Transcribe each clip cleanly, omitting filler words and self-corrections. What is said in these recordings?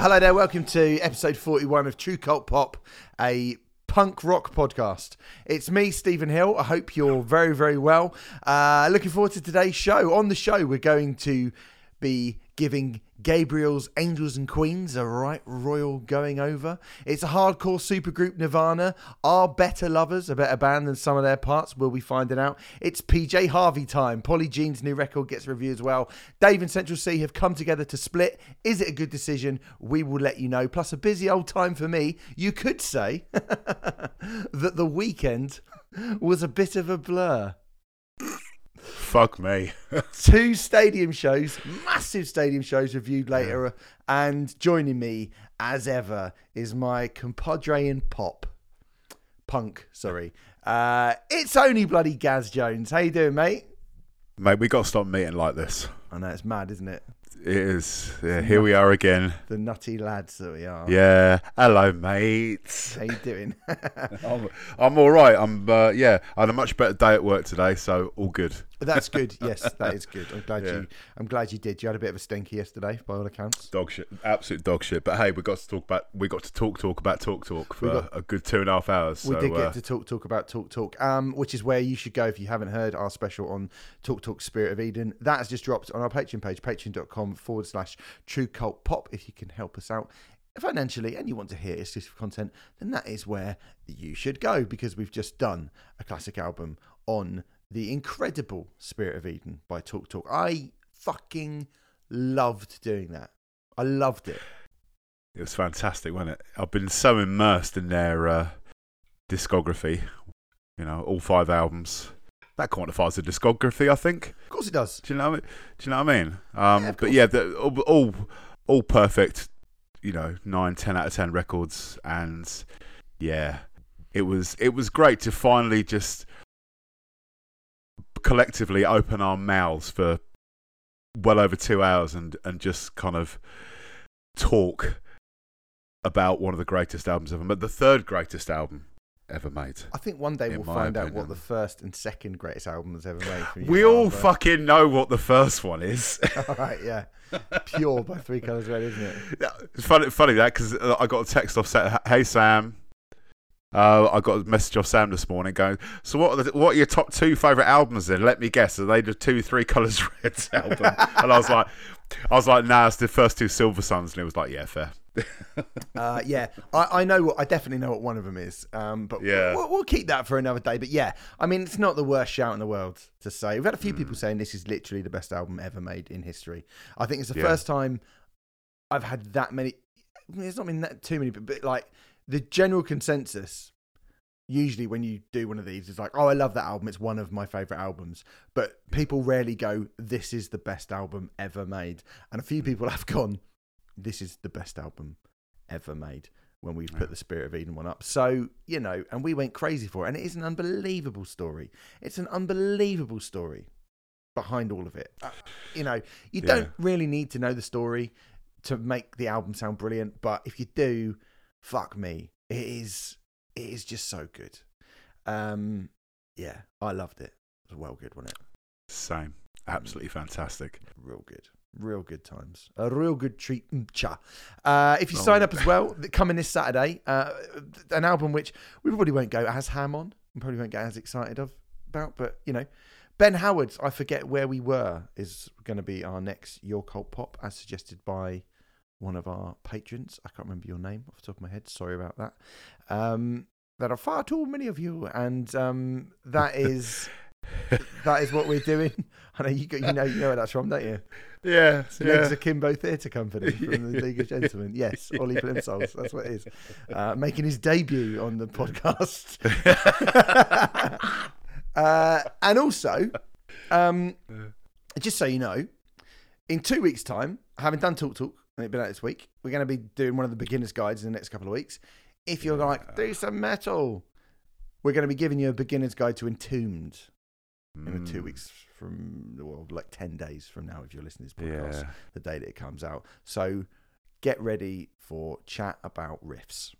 Hello there, welcome to episode 41 of Trve. Cvlt. Pop, a punk rock podcast. It's me, Stephen Hill. I hope you're very, very well. Looking forward to today's show. On the show, we're going to be giving Gabriel's Angels and Queens a right royal going over. It's a hardcore supergroup Nirvana. Are Better Lovers a better band than some of their parts? Will we find it out? It's PJ Harvey time. Polly Jean's new record gets reviewed as well. Dave and Central Cee have come together to split. Is it a good decision? We will let you know. Plus a busy old time for me. You could say that The Weeknd was a bit of a blur. Fuck me. Two stadium shows, massive stadium shows reviewed later. And joining me, as ever, is my compadre in punk. It's only bloody Gaz Jones. How you doing, mate? Mate, we got to stop meeting like this. I know, it's mad, isn't it? It is. Yeah, here we are again. The nutty lads that we are. Yeah. Hello, mate. How you doing? I'm all right. I had a much better day at work today, so all good. That's good. Yes, that is good. I'm glad you did. You had a bit of a stinker yesterday, by all accounts. Dog shit. Absolute dog shit. But hey, we got to talk about Talk Talk for a good 2.5 hours. We did get to talk about Talk Talk, which is where you should go if you haven't heard our special on Talk Talk Spirit of Eden. That has just dropped on our Patreon page, patreon.com/Trve Cvlt Pop. If you can help us out financially and you want to hear exclusive content, then that is where you should go, because we've just done a classic album on the incredible Spirit of Eden by Talk Talk. I fucking loved doing that. I loved it. It was fantastic, wasn't it? I've been so immersed in their discography, you know, all 5 albums. That quantifies the discography, I think. Of course it does. Do you know what I mean? All perfect, you know, 9, 10 out of 10 records. And yeah, it was great to finally just collectively open our mouths for well over 2 hours and just kind of talk about one of the greatest albums ever, but the third greatest album ever made. I think one day we'll find out what the first and second greatest albums ever made. From we all album. Fucking know what the first one is. All right, yeah. Pure by Three Colours Red, isn't it? It's funny that, because I got a text off saying, hey Sam, I got a message off Sam this morning going, so what are your top 2 favourite albums then? Let me guess, are they the 2 Three Colours Red album? And I was like, nah, it's the first 2 Silver Suns. And it was like, yeah, fair. I definitely know what one of them is, but yeah, we'll keep that for another day. But yeah, I mean, it's not the worst shout in the world to say. We've had a few people saying this is literally the best album ever made in history. I think it's the first time I've had that many. It's not been that too many, but like the general consensus usually when you do one of these is like, oh, I love that album, it's one of my favourite albums. But people rarely go, this is the best album ever made. And a few people have gone, this is the best album ever made, when we've put the Spirit of Eden one up. So, you know, and we went crazy for it. And it is an unbelievable story. It's an unbelievable story behind all of it. You know, you don't really need to know the story to make the album sound brilliant. But if you do, fuck me, it is just so good. Yeah, I loved it. It was well good, wasn't it? Same. Absolutely fantastic. Real good. Real good times. A real good treat. If you sign up as well, coming this Saturday, an album which we probably won't go as ham on, we probably won't get as excited about, but you know, Ben Howard's I Forget Where We Were is going to be our next Your Cult Pop, as suggested by one of our patrons. I can't remember your name off the top of my head. Sorry about that. There are far too many of you, and that is... that is what we're doing. I know you know where that's from, don't you? Yeah. Legs Akimbo Theatre Company from the League of Gentlemen. Yes, Ollie Plimsolls. That's what it is. Making his debut on the podcast. And also, just so you know, in 2 weeks' time, having done Talk Talk, and it's been out this week, we're going to be doing one of the beginner's guides in the next couple of weeks. If you're like, do some metal, we're going to be giving you a beginner's guide to Entombed in 2 weeks from, well, like 10 days from now, if you're listening to this podcast, the day that it comes out. So get ready for chat about riffs.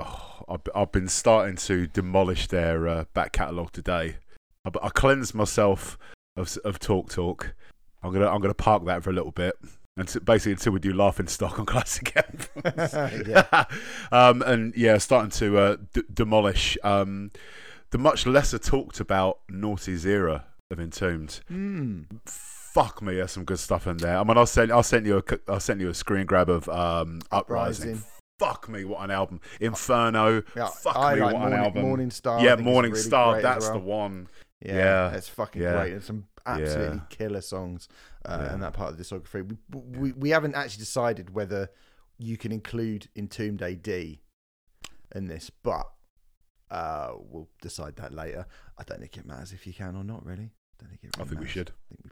Oh, I've been starting to demolish their back catalogue today. I cleansed myself of Talk Talk. I'm gonna park that for a little bit. And basically until we do laughing stock on classic anthems. Yeah. And yeah, starting to demolish the much lesser talked about Naughty Zera of Entombed. Fuck me, there's some good stuff in there. I mean, I'll send you a screen grab of Uprising. Fuck me, what an album. Inferno. Yeah, what an album. Morning Star. Yeah, Morning really Star. That's the one. Yeah, it's fucking great. There's some absolutely killer songs in that part of the discography. We haven't actually decided whether you can include Entombed AD in this, but we'll decide that later. I don't think it matters if you can or not, really. I think we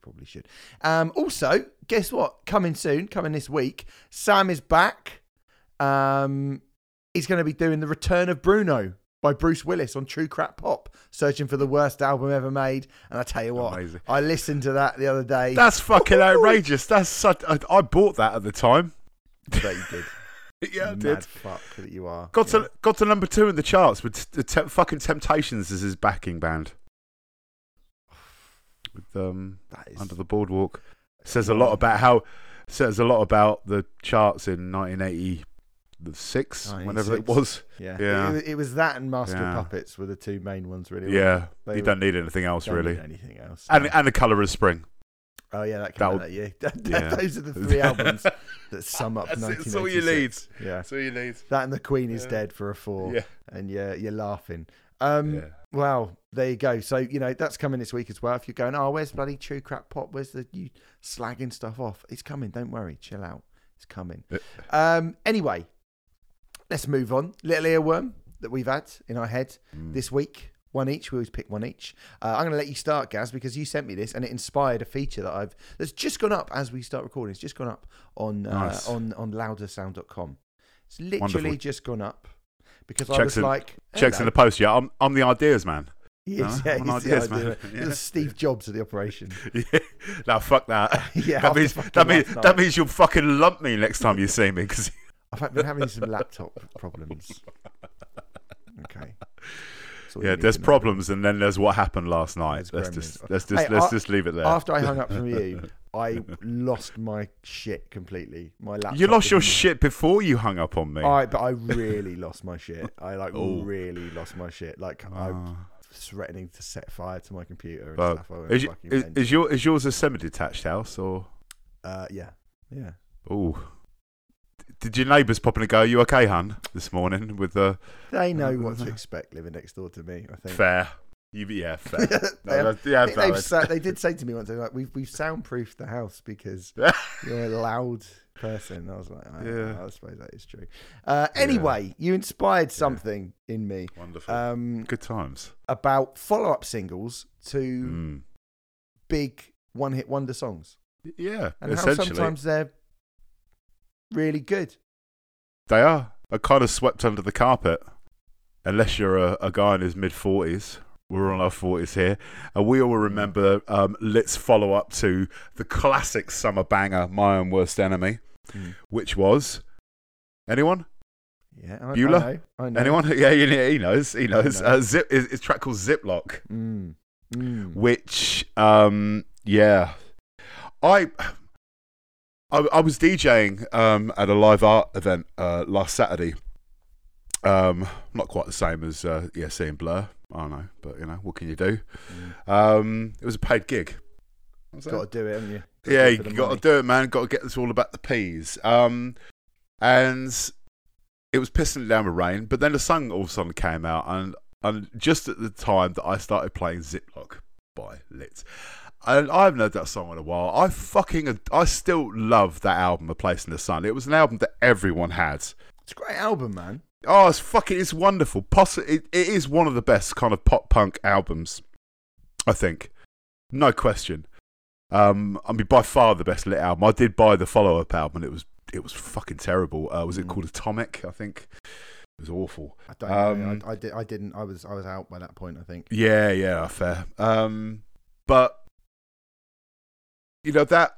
probably should. Also, guess what? Coming this week, Sam is back. He's going to be doing The Return of Bruno by Bruce Willis on Trve. Cvlt. Pop!, searching for the worst album ever made. And I tell you what, amazing. I listened to that the other day. That's fucking outrageous. I bought that at the time. I bet you did. Yeah, I did. Fuck that you are. Got to number 2 in the charts with the fucking Temptations as his backing band. With Under the Boardwalk. Says a lot about the charts in 1986, whenever it was. Yeah. It was that and Master of Puppets were the two main ones, really. Yeah, you don't need anything else. And The Colour of Spring. Oh yeah, that came out that year. Those are the three albums that sum up 1986. That's all you need. Yeah, that's all you need. That and The Queen is Dead for a 4. Yeah, and you're laughing. Well, there you go. So, you know, that's coming this week as well. If you're going, where's bloody Trve. Cvlt. Pop? Where's you slagging stuff off? It's coming. Don't worry. Chill out. It's coming. Anyway, let's move on. Little earworm that we've had in our head this week. One each. We always pick one each. I'm going to let you start, Gaz, because you sent me this and it inspired a feature that's just gone up as we start recording. It's just gone up on loudersound.com. It's literally just gone up. Because checks in the post. Yeah, I'm the ideas man. Yes, yeah, he's the ideas man. Yeah. He's Steve Jobs of the operation. Yeah. Now fuck that. Yeah, that means you'll fucking lump me next time you see me because I've been having some laptop problems. Okay. Yeah, there's problems, and then there's what happened last night. Let's just leave it there. After I hung up from you, I lost my shit completely. My laptop. You lost your shit before you hung up on me. All right, but I really lost my shit. Really lost my shit. Like I'm threatening to set fire to my computer and stuff. Is yours a semi-detached house or? Yeah. Oh. Did your neighbours pop in and go, are you okay, hun, this morning? They know what to expect living next door to me, I think. Fair. Fair. They did say to me once, they were like, we've soundproofed the house because you're a loud person. I was like, I suppose that is true. Anyway, you inspired something in me. Wonderful. Good times. About follow-up singles to big one-hit wonder songs. Yeah, and how sometimes they're really good. They are. I kind of swept under the carpet. Unless you're a guy in his mid-40s. We're on our 40s here. And we all remember Lit's follow-up to the classic summer banger, My Own Worst Enemy, which was... Anyone? Yeah, Bueller? I know. Anyone? Yeah, he knows. He knows. It's a track called Ziplock. Which, I was DJing at a live art event last Saturday. Not quite the same as seeing Blur. I don't know, but you know, what can you do? It was a paid gig. Got to do it, haven't you? Yeah, you got to do it, man. Got to get this all about the peas. And it was pissing down with rain, but then the sun all of a sudden came out, and just at the time that I started playing Ziplock by Lit. And I haven't heard that song in a while. I still love that album, A Place in the Sun. It was an album that everyone had. It's a great album, man. Oh, it's wonderful. It is one of the best kind of pop punk albums, I think. No question. I mean, by far the best Lit album. I did buy the follow-up album, and it was fucking terrible. Was it called Atomic, I think? It was awful. I don't know. I didn't. I was out by that point, I think. Yeah, fair. But... You know, that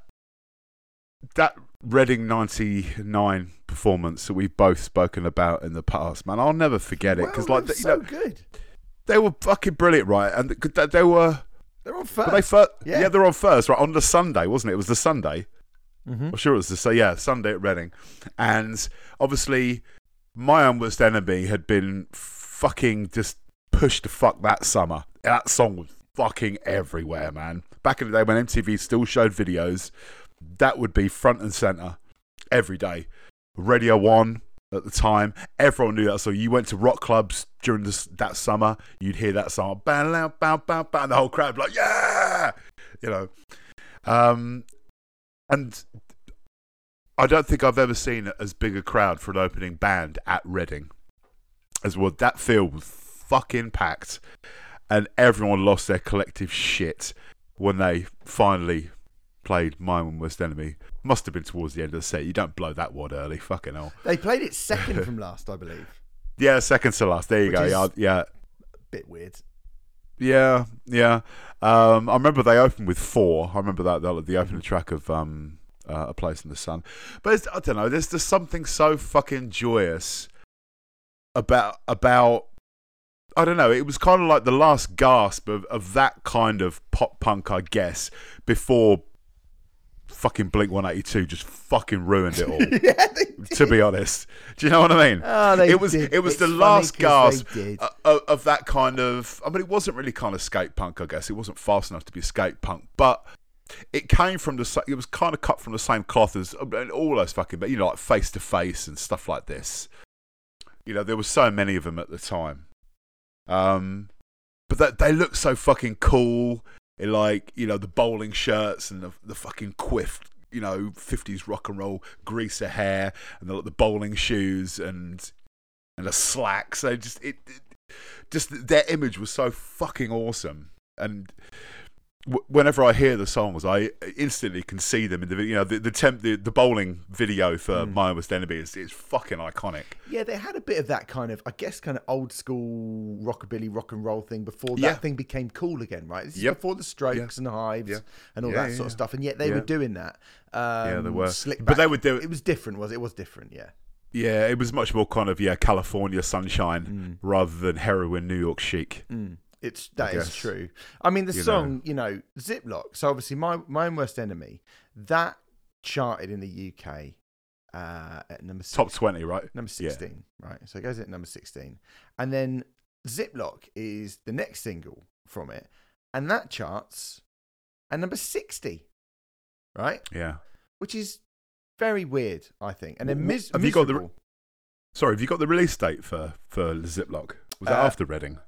Reading 99 performance that we've both spoken about in the past, man, I'll never forget it. Because good. They were fucking brilliant, right? And they're on first. They're on first, right? On the Sunday, wasn't it? It was the Sunday. I'm sure it was the same. Yeah, Sunday at Reading. And obviously, My Own Worst Enemy had been fucking just pushed to fuck that summer. That song was fucking everywhere, man. Back in the day when MTV still showed videos, that would be front and centre every day. Radio 1 at the time. Everyone knew that. So you went to rock clubs during that summer, you'd hear that song. Bow, bow, bow, bow, and the whole crowd like, yeah! You know. And I don't think I've ever seen as big a crowd for an opening band at Reading as well. That field was fucking packed, and everyone lost their collective shit when they finally played My Own Worst Enemy. Must have been towards the end of the set. You don't blow that wad early, fucking hell. They played it second from last, I believe. Yeah, second to last. There you go. Yeah, a bit weird. Yeah, yeah. I remember they opened with 4. I remember that the opening track of A Place in the Sun. But I don't know. There's just something so fucking joyous about. I don't know. It was kind of like the last gasp of that kind of pop punk, I guess, before fucking Blink 182 just fucking ruined it all. Yeah, they did. To be honest, do you know what I mean? Oh, they did. It was the last gasp of that kind of. I mean, it wasn't really kind of skate punk, I guess. It wasn't fast enough to be skate punk, but it came from it was kind of cut from the same cloth as all those fucking, but you know, like Face to Face and stuff like this. You know, there were so many of them at the time. But they look so fucking cool. It, like, you know, the bowling shirts and the fucking quiffed, you know, 50s rock and roll greaser hair and the bowling shoes and the slacks. They just just their image was so fucking awesome. And whenever I hear the songs, I instantly can see them in the video. You know, the bowling video for My Own Worst Enemy is fucking iconic. Yeah, they had a bit of that kind of, I guess, kind of old school rockabilly, rock and roll thing before that thing became cool again, right? This is before the Strokes and the Hives and all that sort of stuff, and yet they were doing that. Yeah, they were. But they would do it. It was different, was it? It was different, yeah. Yeah, it was much more kind of California sunshine rather than heroin New York chic. That is true. I mean, the song, you know, Ziplock. So obviously, My Own Worst Enemy, that charted in the UK at number 16. Top 20, right? Number 16, right? So it goes at number 16, and then Ziplock is the next single from it, and that charts at number 60, right? Yeah, which is very weird, I think. And then have you got the release date for Ziplock? Was that after Reading?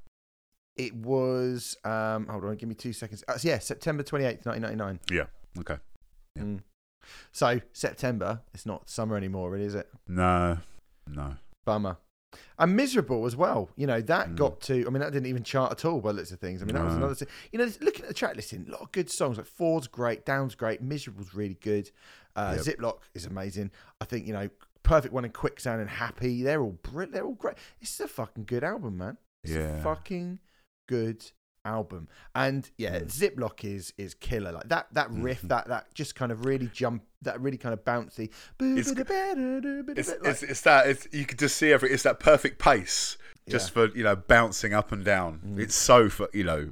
It was, hold on, give me 2 seconds. September 28th, 1999. Yeah, okay. Yeah. So, September, it's not summer anymore, really, is it? No. Bummer. And Miserable as well. You know, that got to, I mean, that didn't even chart at all by the looks of things. I mean, that was another thing. You know, looking at the track listing, a lot of good songs. Like, Ford's great, Down's great, Miserable's really good. Ziplock is amazing. I think, you know, Perfect One and Quicksand and Happy, they're all great. This is a fucking good album, man. It's a fucking good album. And Ziplock is killer. Like that riff, that just kind of really bouncy. You could just see it's that perfect pace just for, you know, bouncing up and down. It's so, you know,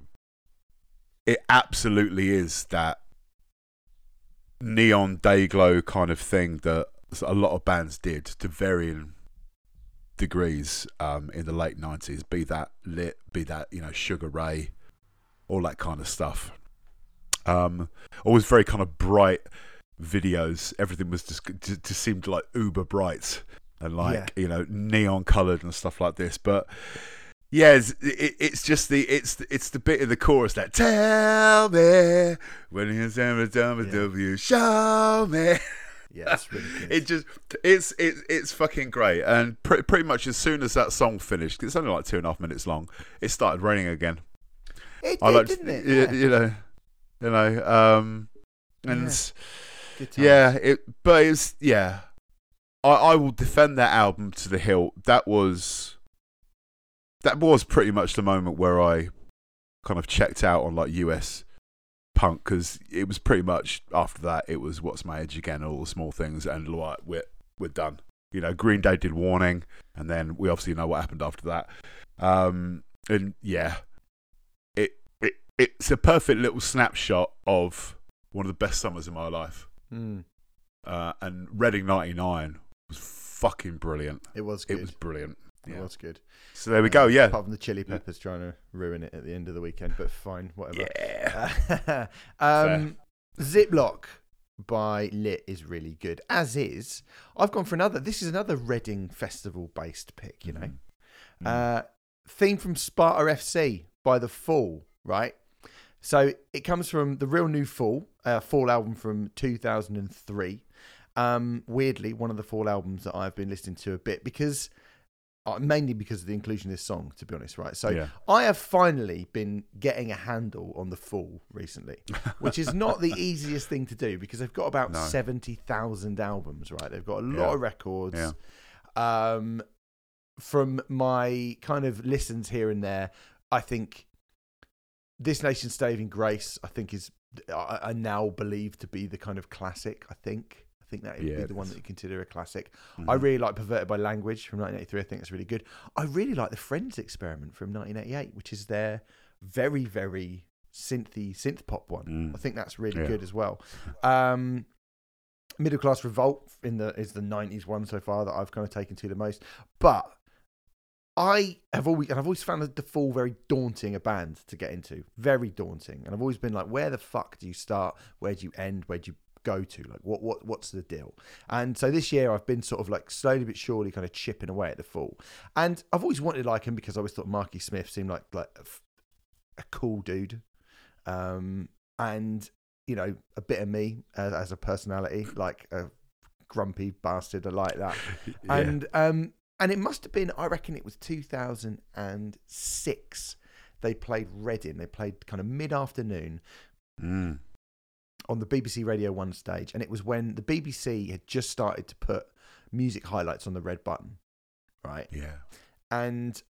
it absolutely is that neon day glow kind of thing that a lot of bands did to varying degrees in the late 90s, be that Lit, be that, you know, Sugar Ray, all that kind of stuff. Always very kind of bright videos. Everything was just seemed like uber bright and like, you know, neon coloured and stuff like this. But yeah, it's the bit of the chorus that tell me when it's ever done W, show me. Yeah, that's really good. It's fucking great. And pretty much as soon as that song finished, 'cause it's only like 2.5 minutes long, it started raining again. It did, didn't it? You know. And I will defend that album to the hilt. That was pretty much the moment where I kind of checked out on like US punk, because it was pretty much after that it was What's My Age Again, All the Small Things, and like we're done. You know, Green Day did Warning, and then we obviously know what happened after that. And yeah, it's a perfect little snapshot of one of the best summers of my life. And Reading 99 was fucking brilliant. It was good. It was brilliant. Yeah. It was good. So there we go, yeah. Apart from the Chili Peppers trying to ruin it at the end of the weekend, but fine, whatever. Yeah. Ziplock by Lit is really good, as is. I've gone for another. This is another Reading Festival-based pick, you know. Mm. Theme from Sparta FC by The Fall, right? So it comes from the Real New Fall, Fall album from 2003. Weirdly, one of the Fall albums that I've been listening to a bit because... mainly because of the inclusion of this song, to be honest, right? So yeah. I have finally been getting a handle on The Fall recently, which is not the easiest thing to do because they've got about 70,000 albums, right? They've got a lot of records. Yeah. From my kind of listens here and there, I think This Nation's Saving Grace, I think is, I now believe to be the kind of classic, I think. I think that would be the one that you consider a classic. Mm-hmm. I really like Perverted by Language from 1983. I think that's really good. I really like The Friends Experiment from 1988, which is their very, very synth pop one. I think that's really good as well. Middle Class Revolt is the 90s one so far that I've kind of taken to the most. But I have always, and I've always found The Fall very daunting a band to get into. Very daunting. And I've always been like, where the fuck do you start? Where do you end? Where do you go to, like, what's the deal? And so this year I've been sort of like slowly but surely kind of chipping away at The Fall, and I've always wanted to like him because I always thought Marky Smith seemed like a cool dude, and you know, a bit of me as a personality, like a grumpy bastard, I like that. And it must have been, I reckon it was 2006 they played Reading, they played kind of mid-afternoon on the BBC Radio 1 stage, and it was when the BBC had just started to put music highlights on the red button, right? Yeah. And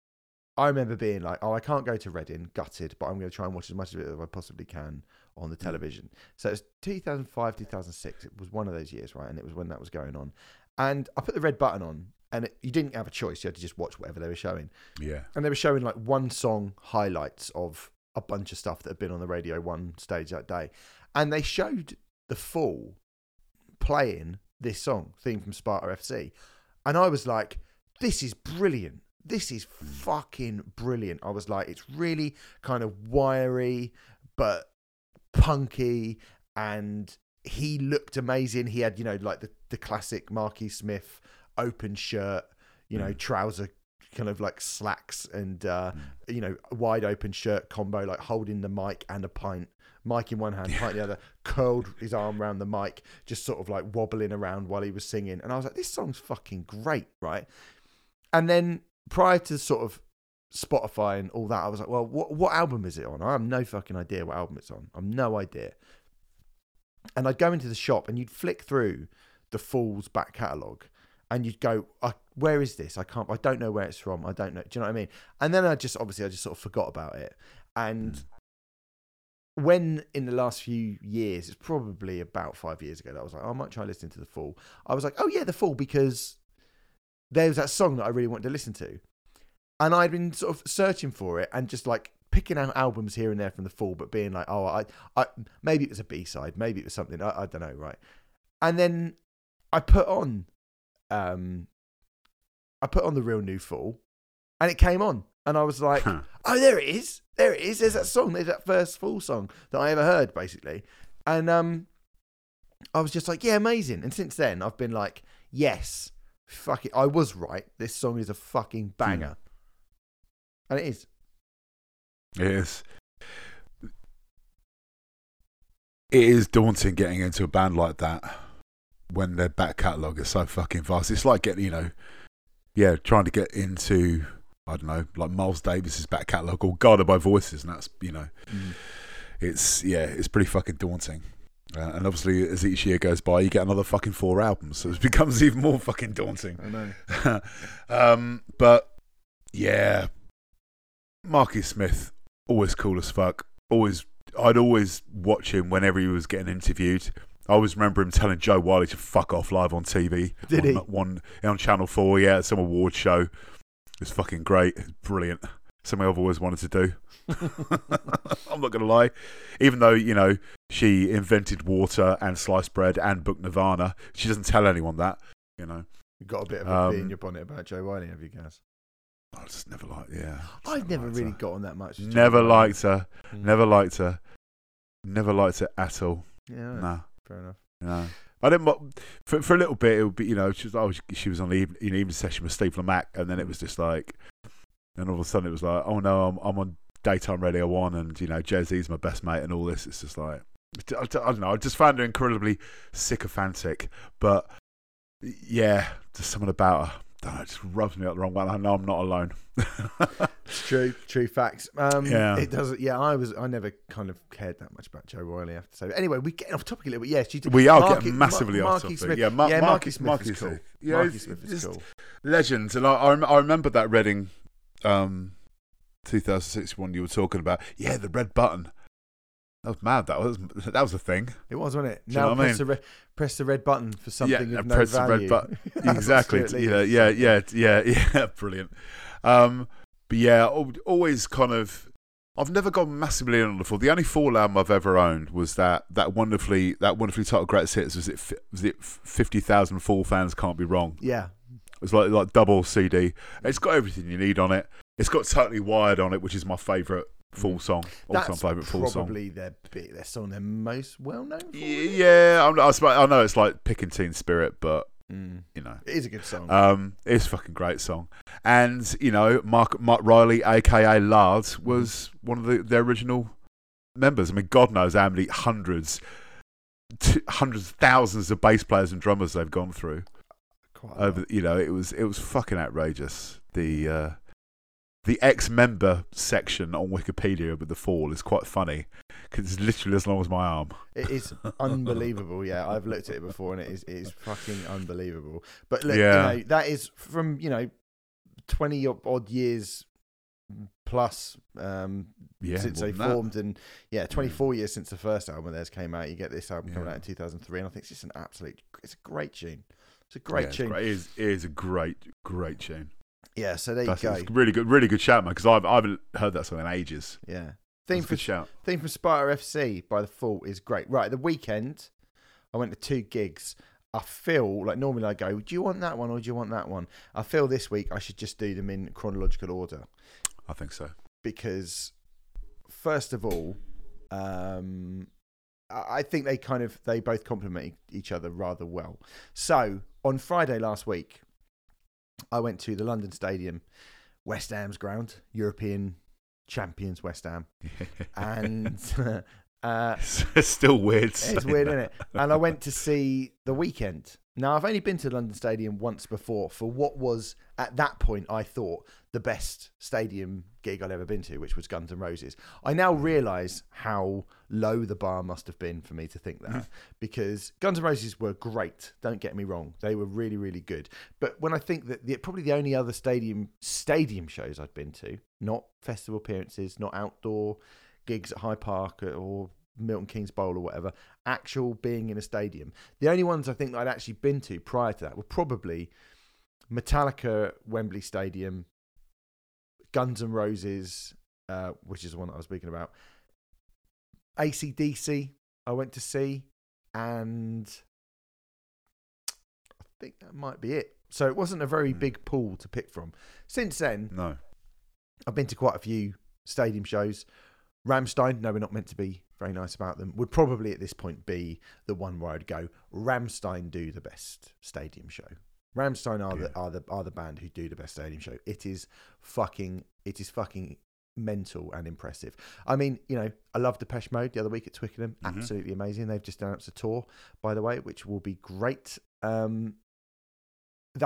I remember being like, oh, I can't go to Reading, gutted, but I'm going to try and watch as much of it as I possibly can on the television. So it's 2005, 2006. It was one of those years, right? And it was when that was going on. And I put the red button on, and you didn't have a choice. You had to just watch whatever they were showing. Yeah. And they were showing like one song highlights of a bunch of stuff that had been on the Radio 1 stage that day. And they showed The Fall playing this song, Theme from Sparta FC. And I was like, this is brilliant. This is fucking brilliant. I was like, it's really kind of wiry, but punky. And he looked amazing. He had, you know, like the classic Marky Smith open shirt, you know, trouser kind of like slacks and, you know, wide open shirt combo, like holding the mic and a pint. Mic in one hand, pint in the other, curled his arm around the mic, just sort of like wobbling around while he was singing. And I was like, this song's fucking great, right? And then prior to sort of Spotify and all that, I was like, well, what album is it on? I have no fucking idea what album it's on. I've no idea. And I'd go into the shop and you'd flick through The Fall's back catalogue and you'd go, where is this? I don't know where it's from. I don't know. Do you know what I mean? And then I just sort of forgot about it. And... when in the last few years, it's probably about 5 years ago, that I was like, oh, I might try listening to The Fall. I was like, oh yeah, The Fall, because there's that song that I really wanted to listen to. And I'd been sort of searching for it and just like picking out albums here and there from The Fall, but being like, oh, I maybe it was a B-side, maybe it was something, I don't know, right? And then I put on The Real New Fall and it came on. And I was like, oh, there it is. There it is. There's that song. There's that first Fall song that I ever heard, basically. And I was just like, yeah, amazing. And since then, I've been like, yes, fuck it. I was right. This song is a fucking banger. And it is. It is. It is daunting getting into a band like that when their back catalogue is so fucking vast. It's like getting, you know, trying to get into... I don't know, like Miles Davis's back catalogue or Guarded by Voices, and that's, you know, it's pretty fucking daunting. And obviously, as each year goes by, you get another fucking four albums, so it becomes even more fucking daunting. I know. But yeah, Marky Smith, always cool as fuck. I'd always watch him whenever he was getting interviewed. I always remember him telling Joe Wiley to fuck off live on TV. Did he on Channel 4? Yeah, some award show. It's fucking great. It's brilliant. Something I've always wanted to do. I'm not going to lie. Even though, you know, she invented water and sliced bread and booked Nirvana. She doesn't tell anyone that, you know. You've got a bit of a bee in your bonnet about Joe Wiley, have you, Gaz? I just never liked I've never really got on that much. Never liked her. Never liked her at all. Yeah. Nah. Fair enough. No. I didn't, for a little bit, it would be, you know, she was on the evening session with Steve Lamack, and then it was just like, and all of a sudden it was like, oh no, I'm on daytime Radio 1, and, you know, Jay-Z's my best mate and all this. It's just like, I don't know, I just found her incredibly sycophantic, but yeah, just something about her, I don't know, it just rubs me up the wrong way. I know I'm not alone. It's true facts. It doesn't. Yeah, I never kind of cared that much about Joe Wiley, I have to say. But anyway, we get off topic a little bit. Yes, we are getting massively off topic. Smith. Yeah, Marky Smith is cool. Yeah, Marky Smith is cool. Legends, and I remember that Reading, 2006 one you were talking about. Yeah, the red button. That was mad. That was a thing. It was, wasn't it? Now press the red button for something of no value. Exactly. Yeah. Brilliant. But yeah, always kind of. I've never gone massively in on the Fall. The only Fall album I've ever owned was that wonderfully titled Greatest Hits. Was it 50,000 Fall fans can't be wrong? Yeah. It's like double CD. It's got everything you need on it. It's got Totally Wired on it, which is my favourite Fall song. All-time favourite Fall song. Probably their song they're most well known for. Yeah, I know it's like picking Teen Spirit, but you know, it is a good song. It's a fucking great song, and you know, Mark Riley, aka Lars, was one of their original members. I mean, God knows how many hundreds, thousands of bass players and drummers they've gone through. You know, it was fucking outrageous. The ex-member section on Wikipedia with the Fall is quite funny because it's literally as long as my arm. It is unbelievable. Yeah, I've looked at it before, and it is fucking unbelievable. But look, you know, that is from, you know, 20 odd years plus since they formed, and 24 years since the first album of theirs came out. You get this album coming out in 2003, and I think it's just it's a great tune. It's a great tune. It is a great tune. Yeah, so there you go. That's really good shout, man. Because I haven't heard that song in ages. Yeah, theme from Sparta FC by The Fall is great. Right, the weekend, I went to 2 gigs. I feel like normally I go, do you want that one or do you want that one? I feel this week I should just do them in chronological order. I think so, because first of all, I think they both complement each other rather well. So on Friday last week, I went to the London Stadium, West Ham's ground, European champions West Ham, and it's still weird. It's weird, isn't it? And I went to see The Weeknd. Now, I've only been to the London Stadium once before for what was, at that point, I thought the best stadium gig I'd ever been to, which was Guns N' Roses. I now realise how low the bar must have been for me to think that, because Guns N' Roses were great, don't get me wrong. They were really, really good. But when I think that probably the only other stadium shows I'd been to, not festival appearances, not outdoor gigs at Hyde Park or Milton Keynes Bowl or whatever, actual being in a stadium. The only ones I think that I'd actually been to prior to that were probably Metallica, Wembley Stadium, Guns N' Roses, which is the one that I was speaking about, AC/DC I went to see, and I think that might be it. So it wasn't a very big pool to pick from. Since then, no, I've been to quite a few stadium shows. Rammstein, no, we're not meant to be very nice about them, would probably at this point be the one where I'd go, Rammstein do the best stadium show. Rammstein are the band who do the best stadium show. It is fucking mental and impressive. I mean, you know, I loved Depeche Mode the other week at Twickenham. Mm-hmm. Absolutely amazing. They've just announced a tour, by the way, which will be great. That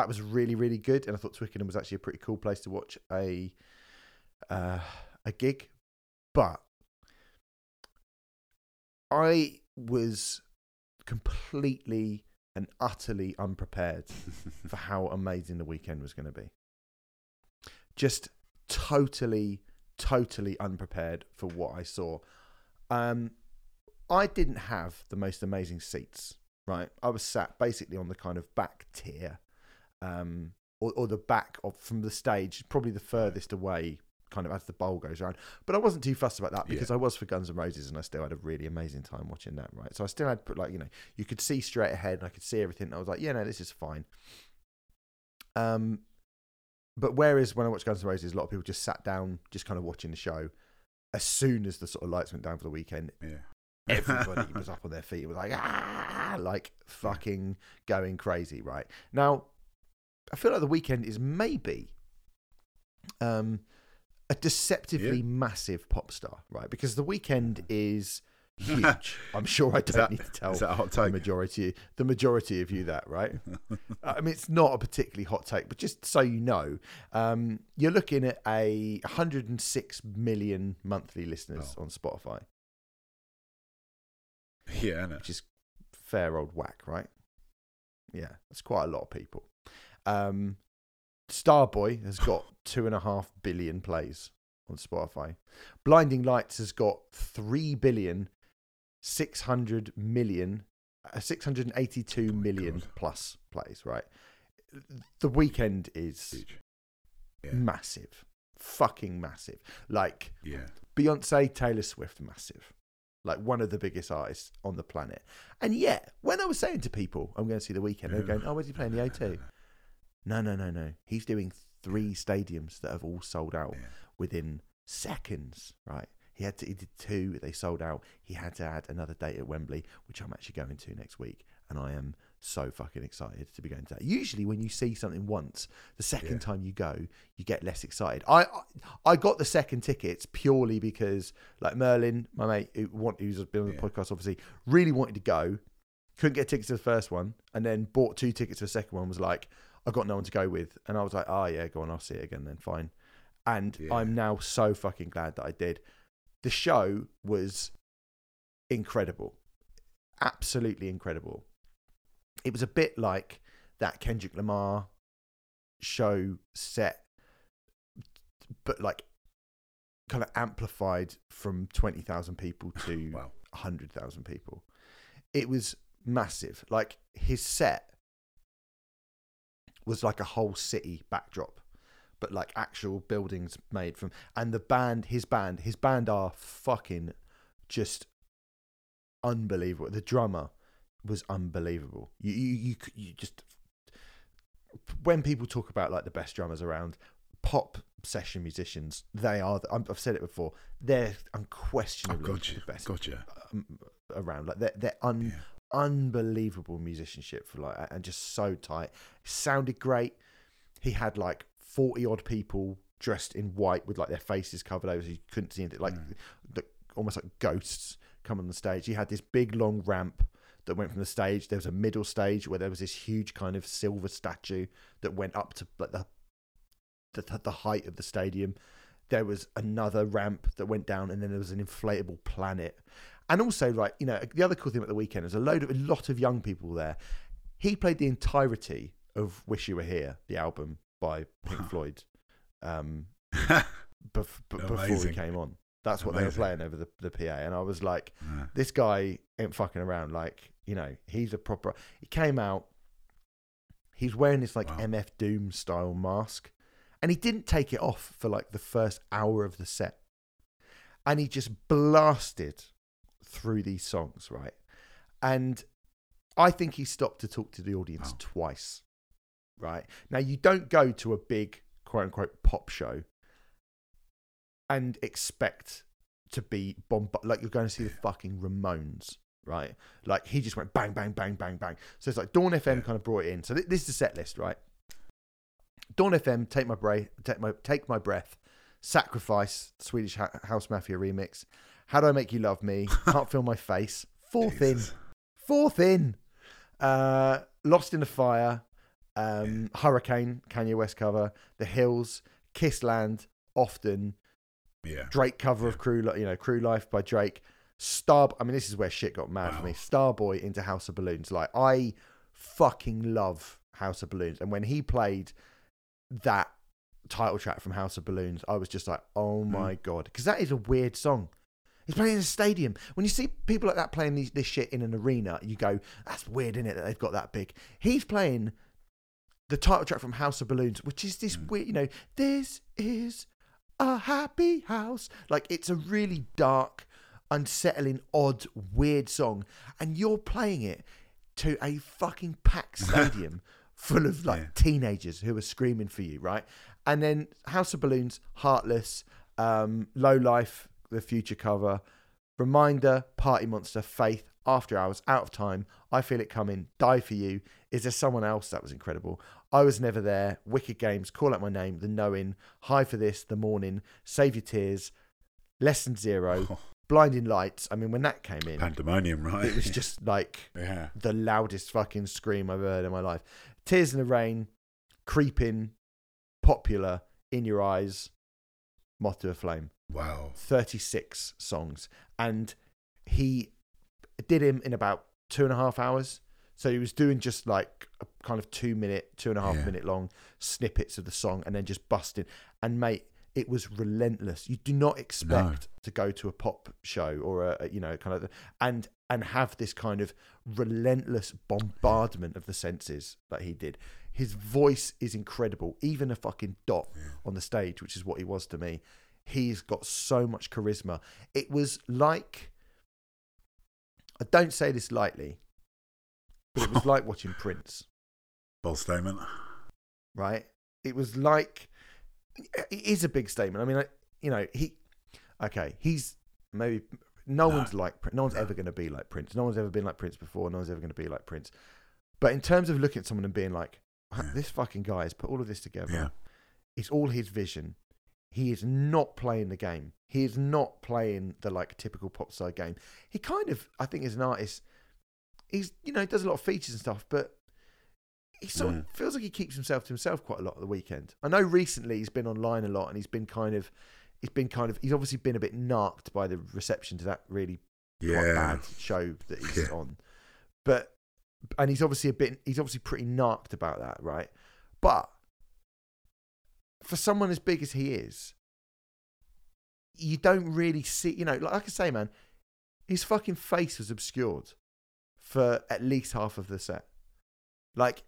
was really, really good, and I thought Twickenham was actually a pretty cool place to watch a gig. But I was completely and utterly unprepared for how amazing The Weeknd was going to be. Just totally, totally unprepared for what I saw. I didn't have the most amazing seats, right? I was sat basically on the kind of back tier, or the back from the stage, probably the furthest away kind of as the bowl goes around. But I wasn't too fussed about that because I was for Guns N' Roses, and I still had a really amazing time watching that, right? So I still had, like, you know, you could see straight ahead and I could see everything. And I was like, yeah, no, this is fine. But whereas when I watched Guns N' Roses, a lot of people just sat down, just kind of watching the show. As soon as the sort of lights went down for the weekend, everybody was up on their feet. It was like, ah, like fucking going crazy, right? Now, I feel like the weekend is maybe a deceptively massive pop star, right? Because the weekend is huge. I'm sure I don't need to tell the majority of you that, right? I mean, it's not a particularly hot take, but just so you know, you're looking at 106 million monthly listeners on Spotify. Yeah, I know. Which is fair old whack, right? Yeah, that's quite a lot of people. Starboy has got 2.5 billion plays on Spotify. Blinding Lights has got 682 million plus plays, right? The Weeknd is massive. Fucking massive. Like Beyonce, Taylor Swift, massive. Like one of the biggest artists on the planet. And yet, when I was saying to people, I'm going to see The Weeknd, they're going, oh, where's he playing? The O2? No. He's doing 3 stadiums that have all sold out within seconds, right? He did 2, they sold out. He had to add another date at Wembley, which I'm actually going to next week. And I am so fucking excited to be going to that. Usually when you see something once, the second time you go, you get less excited. I got the second tickets purely because, like, Merlin, my mate, who's been on the podcast, obviously, really wanted to go, couldn't get tickets to the first one, and then bought 2 tickets to the second one, was like, I've got no one to go with. And I was like, oh yeah, go on, I'll see it again then, fine. And I'm now so fucking glad that I did. The show was incredible. Absolutely incredible. It was a bit like that Kendrick Lamar show set, but like kind of amplified from 20,000 people to 100,000 people. It was massive. Like his set was like a whole city backdrop, but like actual buildings made from, and the band, his band are fucking just unbelievable. The drummer was unbelievable. You just, when people talk about like the best drummers around, pop session musicians, they are, I've said it before, they're unquestionably the best around. Like they're unbelievable musicianship for like, and just so tight. It sounded great. He had like 40 odd people dressed in white with like their faces covered over, so you couldn't see anything, like almost like ghosts come on the stage. He had this big long ramp that went from the stage. There was a middle stage where there was this huge kind of silver statue that went up to like the height of the stadium. There was another ramp that went down, and then there was an inflatable planet. And also, like, you know, the other cool thing about the weekend is a lot of young people there. He played the entirety of "Wish You Were Here," the album by Pink Floyd, before he came on. That's what they were playing over the PA, and I was like, "This guy ain't fucking around." Like, you know, he's a proper. He came out. He's wearing this like MF Doom style mask, and he didn't take it off for like the first hour of the set, and he just blasted through these songs, right? And I think he stopped to talk to the audience twice, right? Now, you don't go to a big quote-unquote pop show and expect to be bombarded, like you're going to see the fucking Ramones, right? Like, he just went bang, bang, bang, bang, bang. So it's like Dawn FM kind of brought it in. So this is the set list, right? Dawn FM, Take My Breath, Sacrifice, Swedish House Mafia remix, How Do I Make You Love Me? Can't Feel My Face. Fourth in. Lost in the Fire. Hurricane, Kanye West cover. The Hills. Kiss Land. Often. Drake cover of Crew Life by Drake. I mean, this is where shit got mad for me. Starboy into House of Balloons. Like, I fucking love House of Balloons. And when he played that title track from House of Balloons, I was just like, oh my God. Because that is a weird song. He's playing in a stadium. When you see people like that playing this shit in an arena, you go, that's weird, isn't it, that they've got that big. He's playing the title track from House of Balloons, which is this weird, you know, this is a happy house. Like, it's a really dark, unsettling, odd, weird song, and you're playing it to a fucking packed stadium full of like teenagers who are screaming for you, right? And then House of Balloons, Heartless, Low Life, the Future cover, Reminder, Party Monster, Faith, After Hours, Out of Time, I Feel It Coming, Die For You, Is There Someone Else? That was incredible. I Was Never There, Wicked Games, Call Out My Name, The Knowing, High For This, The Morning, Save Your Tears, Lesson Zero, Blinding Lights. I mean, when that came in, pandemonium, right? It was just like the loudest fucking scream I've heard in my life. Tears in the Rain, Creeping, Popular, In Your Eyes, Moth to a Flame. Wow. 36 songs. And he did him in about 2.5 hours. So he was doing just like a kind of 2.5 minute long snippets of the song and then just busting. And mate, it was relentless. You do not expect to go to a pop show or a, you know, kind of, and have this kind of relentless bombardment of the senses that he did. His voice is incredible. Even a fucking dot on the stage, which is what he was to me. He's got so much charisma. It was like, I don't say this lightly, but it was like watching Prince. Bold statement. Right? It was like, it is a big statement. I mean, you know, he's maybe, no one's like Prince. No one's ever going to be like Prince. No one's ever been like Prince before. No one's ever going to be like Prince. But in terms of looking at someone and being like, this fucking guy has put all of this together. Yeah. It's all his vision. He is not playing the game. He is not playing the like typical pop side game. He kind of, I think, as an artist, he's, you know, he does a lot of features and stuff, but he sort of feels like he keeps himself to himself quite a lot of the weekend. I know recently he's been online a lot and he's been kind of, he's obviously been a bit narked by the reception to that really bad show that he's on. But, and he's obviously pretty narked about that, right? But for someone as big as he is, you don't really see, you know, like I say, man, his fucking face was obscured for at least half of the set. Like,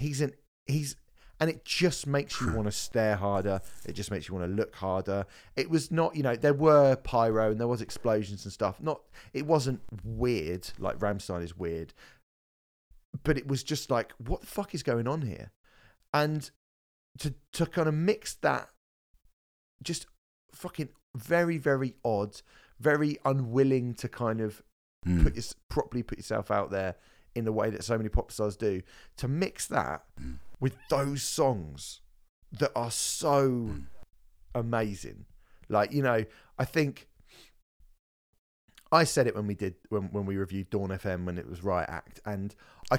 and it just makes you want to stare harder. It just makes you want to look harder. It was not, you know, there were pyro and there was explosions and stuff. It wasn't weird, like Rammstein is weird, but it was just like, what the fuck is going on here? And to kind of mix that just fucking very, very odd, very unwilling to kind of properly put yourself out there in the way that so many pop stars do, to mix that with those songs that are so amazing. Like, you know, I think I said it when we reviewed Dawn FM when it was Riot Act, and I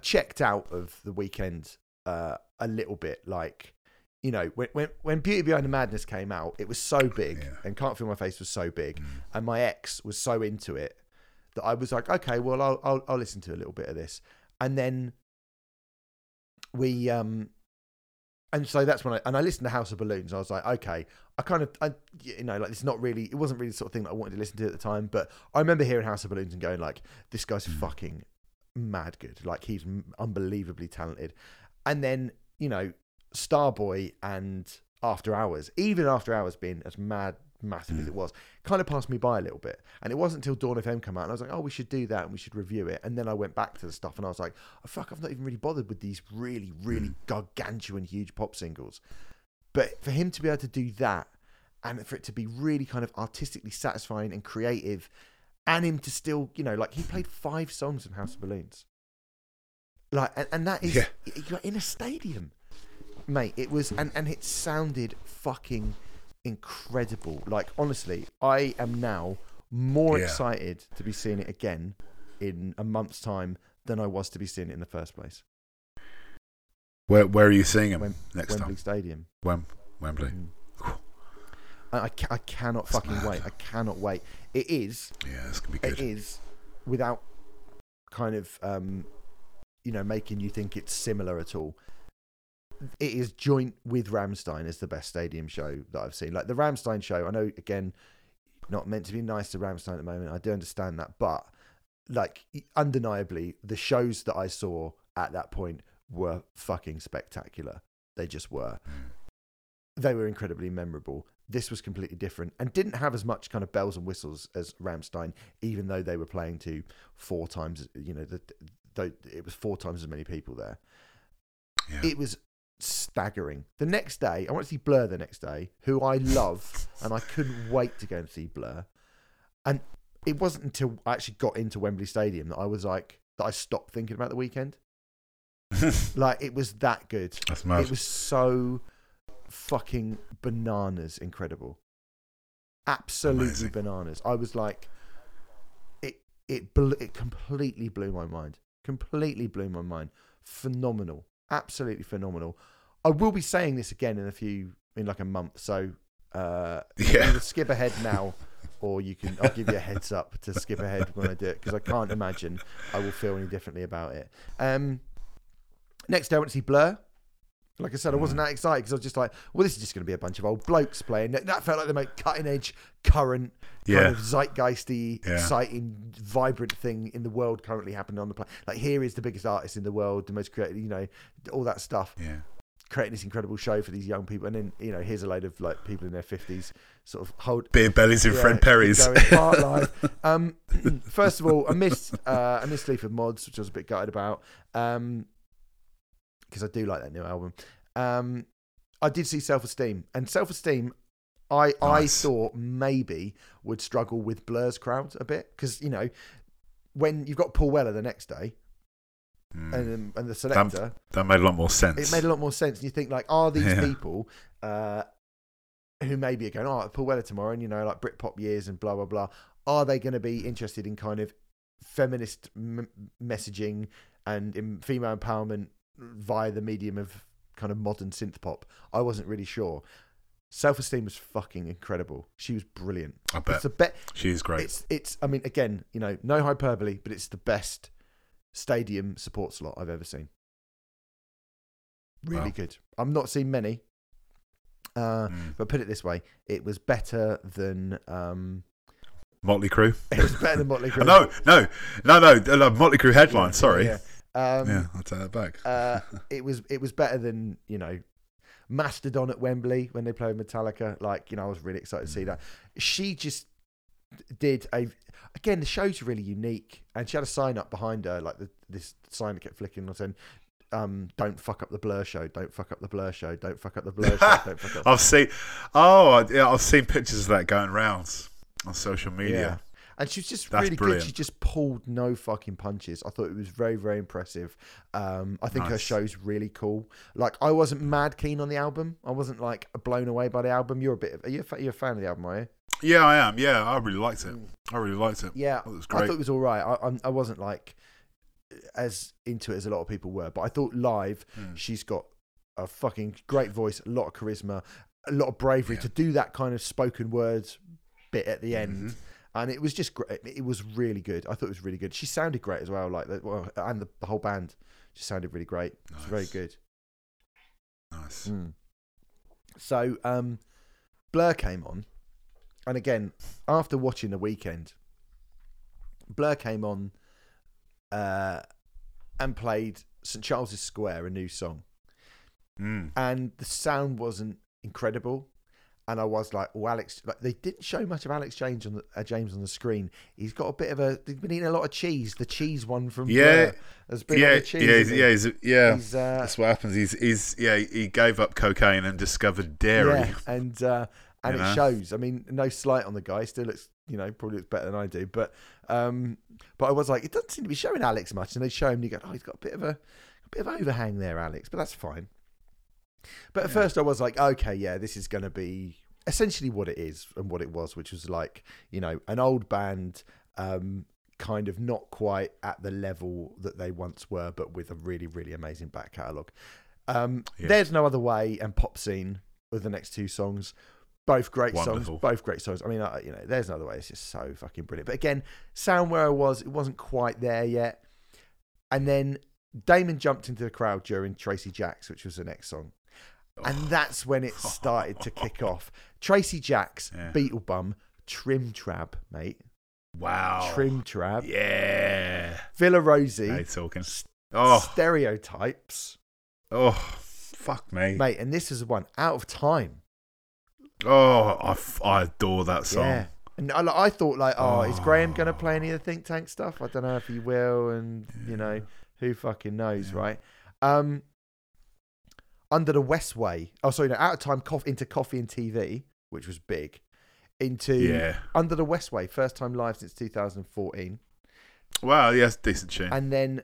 checked out of the weekend a little bit. Like, you know, when Beauty Behind the Madness came out, it was so big and Can't Feel My Face was so big and my ex was so into it that I was like, okay, well, I'll listen to a little bit of this. And then we and so that's when I listened to House of Balloons. I was like, okay, it's not really, it wasn't really the sort of thing that I wanted to listen to at the time, but I remember hearing House of Balloons and going like, this guy's fucking mad good. Like, he's unbelievably talented. And then, you know, Starboy and After Hours, even After Hours being as massive as it was, kind of passed me by a little bit. And it wasn't until Dawn FM came out and I was like, oh, we should do that and we should review it. And then I went back to the stuff and I was like, oh, fuck, I've not even really bothered with these really, really gargantuan, huge pop singles. But for him to be able to do that and for it to be really kind of artistically satisfying and creative, and him to still, you know, like, he played 5 songs in House of Balloons. Like, and that is, you're in a stadium, mate. It was, and it sounded fucking incredible. Like, honestly, I am now more excited to be seeing it again in a month's time than I was to be seeing it in the first place. Where are you seeing him next time? Wembley Stadium. Wembley. I cannot wait. I cannot wait. It is. Yeah, it's gonna be good. It is, without kind of you know, making you think it's similar at all. It is joint with Rammstein as the best stadium show that I've seen. Like, the Rammstein show, I know, again, not meant to be nice to Rammstein at the moment. I do understand that. But, like, undeniably, the shows that I saw at that point were fucking spectacular. They just were. they were incredibly memorable. This was completely different and didn't have as much kind of bells and whistles as Rammstein, even though they were playing to four times, you know, it was four times as many people there. Yeah. It was staggering. The next day, I went to see Blur the next day, who I love, and I couldn't wait to go and see Blur. And it wasn't until I actually got into Wembley Stadium that I was like, that I stopped thinking about the Weeknd. Like, it was that good. That's mad. It was so fucking bananas incredible. Absolutely amazing. Bananas. I was like, it completely blew my mind. Phenomenal. Absolutely phenomenal. I will be saying this again in like a month, so either skip ahead now or I'll give you a heads up to skip ahead when I do it, because I can't imagine I will feel any differently about it. Next day I went to see Blur. Like I said, I wasn't that excited because I was just like, well, this is just going to be a bunch of old blokes playing. That felt like the most cutting edge, current, kind of zeitgeisty, exciting, vibrant thing in the world currently happening on the planet. Like, here is the biggest artist in the world, the most creative, you know, all that stuff. Yeah. Creating this incredible show for these young people. And then, you know, here's a load of like people in their 50s sort of hold beer bellies in Fred Perry's. First of all, I missed Leaf of Mods, which I was a bit gutted about. Because I do like that new album. I did see Self-Esteem. And Self-Esteem, I thought maybe would struggle with Blur's crowd a bit. Because, you know, when you've got Paul Weller the next day and the Selector... That made a lot more sense. It made a lot more sense. And you think, like, are these people who maybe are going, Paul Weller tomorrow, and, you know, like Britpop years and blah, blah, blah, are they going to be interested in kind of feminist messaging and in female empowerment via the medium of kind of modern synth pop? I wasn't really sure. Self-Esteem was fucking incredible. She was brilliant. I bet. She is great. It's I mean, again, you know, no hyperbole, but it's the best stadium support slot I've ever seen. Really good. I've not seen many, but put it this way, it was better than... Motley Crue? It was better than Motley Crue. No, Motley Crue headline, sorry. Yeah. I'll take that back. It was better than, you know, Mastodon at Wembley when they played Metallica. Like, you know, I was really excited to see that. She just did again, the show's really unique, and she had a sign up behind her, like this sign that kept flicking and saying, "Don't fuck up the Blur show. Don't fuck up the Blur show. Don't fuck up the Blur show. Don't fuck up." I've seen pictures of that going round on social media. Yeah. And she was just really brilliant. Good. She just pulled no fucking punches. I thought it was very, very impressive. I think her show's really cool. Like, I wasn't mad keen on the album. I wasn't like blown away by the album. You're a fan of the album, are you? Yeah, I am. Yeah, I really liked it. Yeah, it was great. I thought it was all right. I wasn't like as into it as a lot of people were, but I thought live, she's got a fucking great voice, a lot of charisma, a lot of bravery to do that kind of spoken words bit at the end. And it was just great. It was really good. I thought it was really good. She sounded great as well. And the whole band just sounded really great. Nice. It was very good. Nice. So Blur came on. And again, after watching the Weeknd, Blur came on and played St. Charles's Square, a new song. And the sound wasn't incredible. And I was like, "Oh, Alex!" Like, they didn't show much of Alex James on the screen. He's got a bit of a. He's been eating a lot of cheese. The cheese one from Blur has been on the cheese. That's what happens. He gave up cocaine and discovered dairy. Yeah, and it shows. I mean, no slight on the guy. Still looks, you know, probably looks better than I do. But I was like, it doesn't seem to be showing Alex much. And they show him, and you go, "Oh, he's got a bit of overhang there, Alex." But that's fine. But at first I was like, okay, yeah, this is going to be essentially what it is and what it was, which was like, you know, an old band kind of not quite at the level that they once were, but with a really, really amazing back catalogue. There's No Other Way and Pop Scene were the next two songs. Both great songs. I mean, you know, There's No Other Way. It's just so fucking brilliant. But again, sound where I was, it wasn't quite there yet. And then Damon jumped into the crowd during Tracy Jacks, which was the next song. And that's when it started to kick off. Tracy Jacks, Beetlebum, Trve, mate. Wow. Trve. Yeah. Villa Rosie. How you talking? Stereotypes. Oh, fuck me. Mate, and this is one, Out of Time. Oh, I adore that song. Yeah. And I thought, like, is Graham going to play any of the Think Tank stuff? I don't know if he will, and, you know, who fucking knows, right? Under the West Way. Oh, sorry, no, Out of Time into Coffee and TV, which was big. Into Under the West Way, first time live since 2014. Wow, yes, decent tune. And then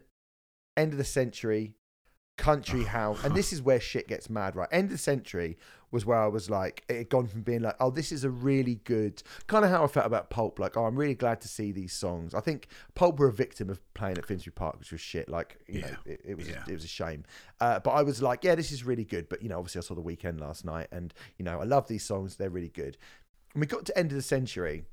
End of the Century, Country House. And this is where shit gets mad, right? End of the Century was where I was like, it had gone from being like, oh, this is a really good, kind of how I felt about Pulp. Like, oh, I'm really glad to see these songs. I think Pulp were a victim of playing at Finsbury Park, which was shit. Like, you know, it was a shame. But I was like, yeah, this is really good. But, you know, obviously I saw The Weeknd last night and, you know, I love these songs. They're really good. And we got to End of the Century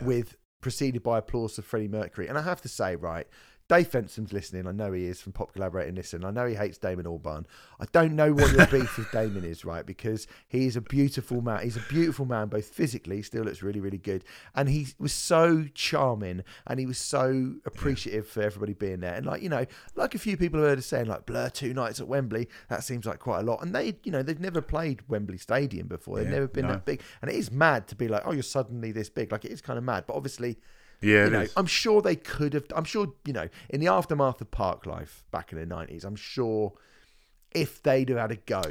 with preceded by applause of Freddie Mercury. And I have to say, right, Dave Fenton's listening. I know he is from Pop Collaborating. Listen, I know he hates Damon Albarn. I don't know what your beef with Damon is, right? Because he is a beautiful man. He's a beautiful man, both physically, still looks really, really good. And he was so charming and he was so appreciative for everybody being there. And, like, you know, like a few people have heard us saying, like, Blur 2 nights at Wembley, that seems like quite a lot. And they, you know, they've never played Wembley Stadium before. They've never been that big. And it is mad to be like, oh, you're suddenly this big. Like, it is kind of mad. But obviously... Yeah, you know, I'm sure they could have. I'm sure, you know, in the aftermath of Park Life back in the 90s, I'm sure if they'd have had a go,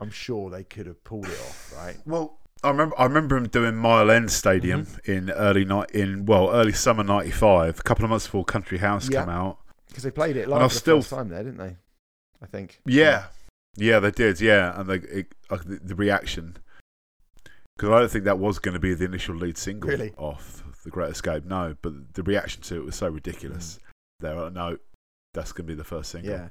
I'm sure they could have pulled it off, right? Well, I remember him doing Mile End Stadium in early summer '95, a couple of months before Country House came out, because they played it live for the first time there, didn't they? I think. Yeah, they did. Yeah, and the reaction, because I don't think that was going to be the initial lead single off The Great Escape, no, but the reaction to it was so ridiculous. They were like, no, that's going to be the first single. Yeah.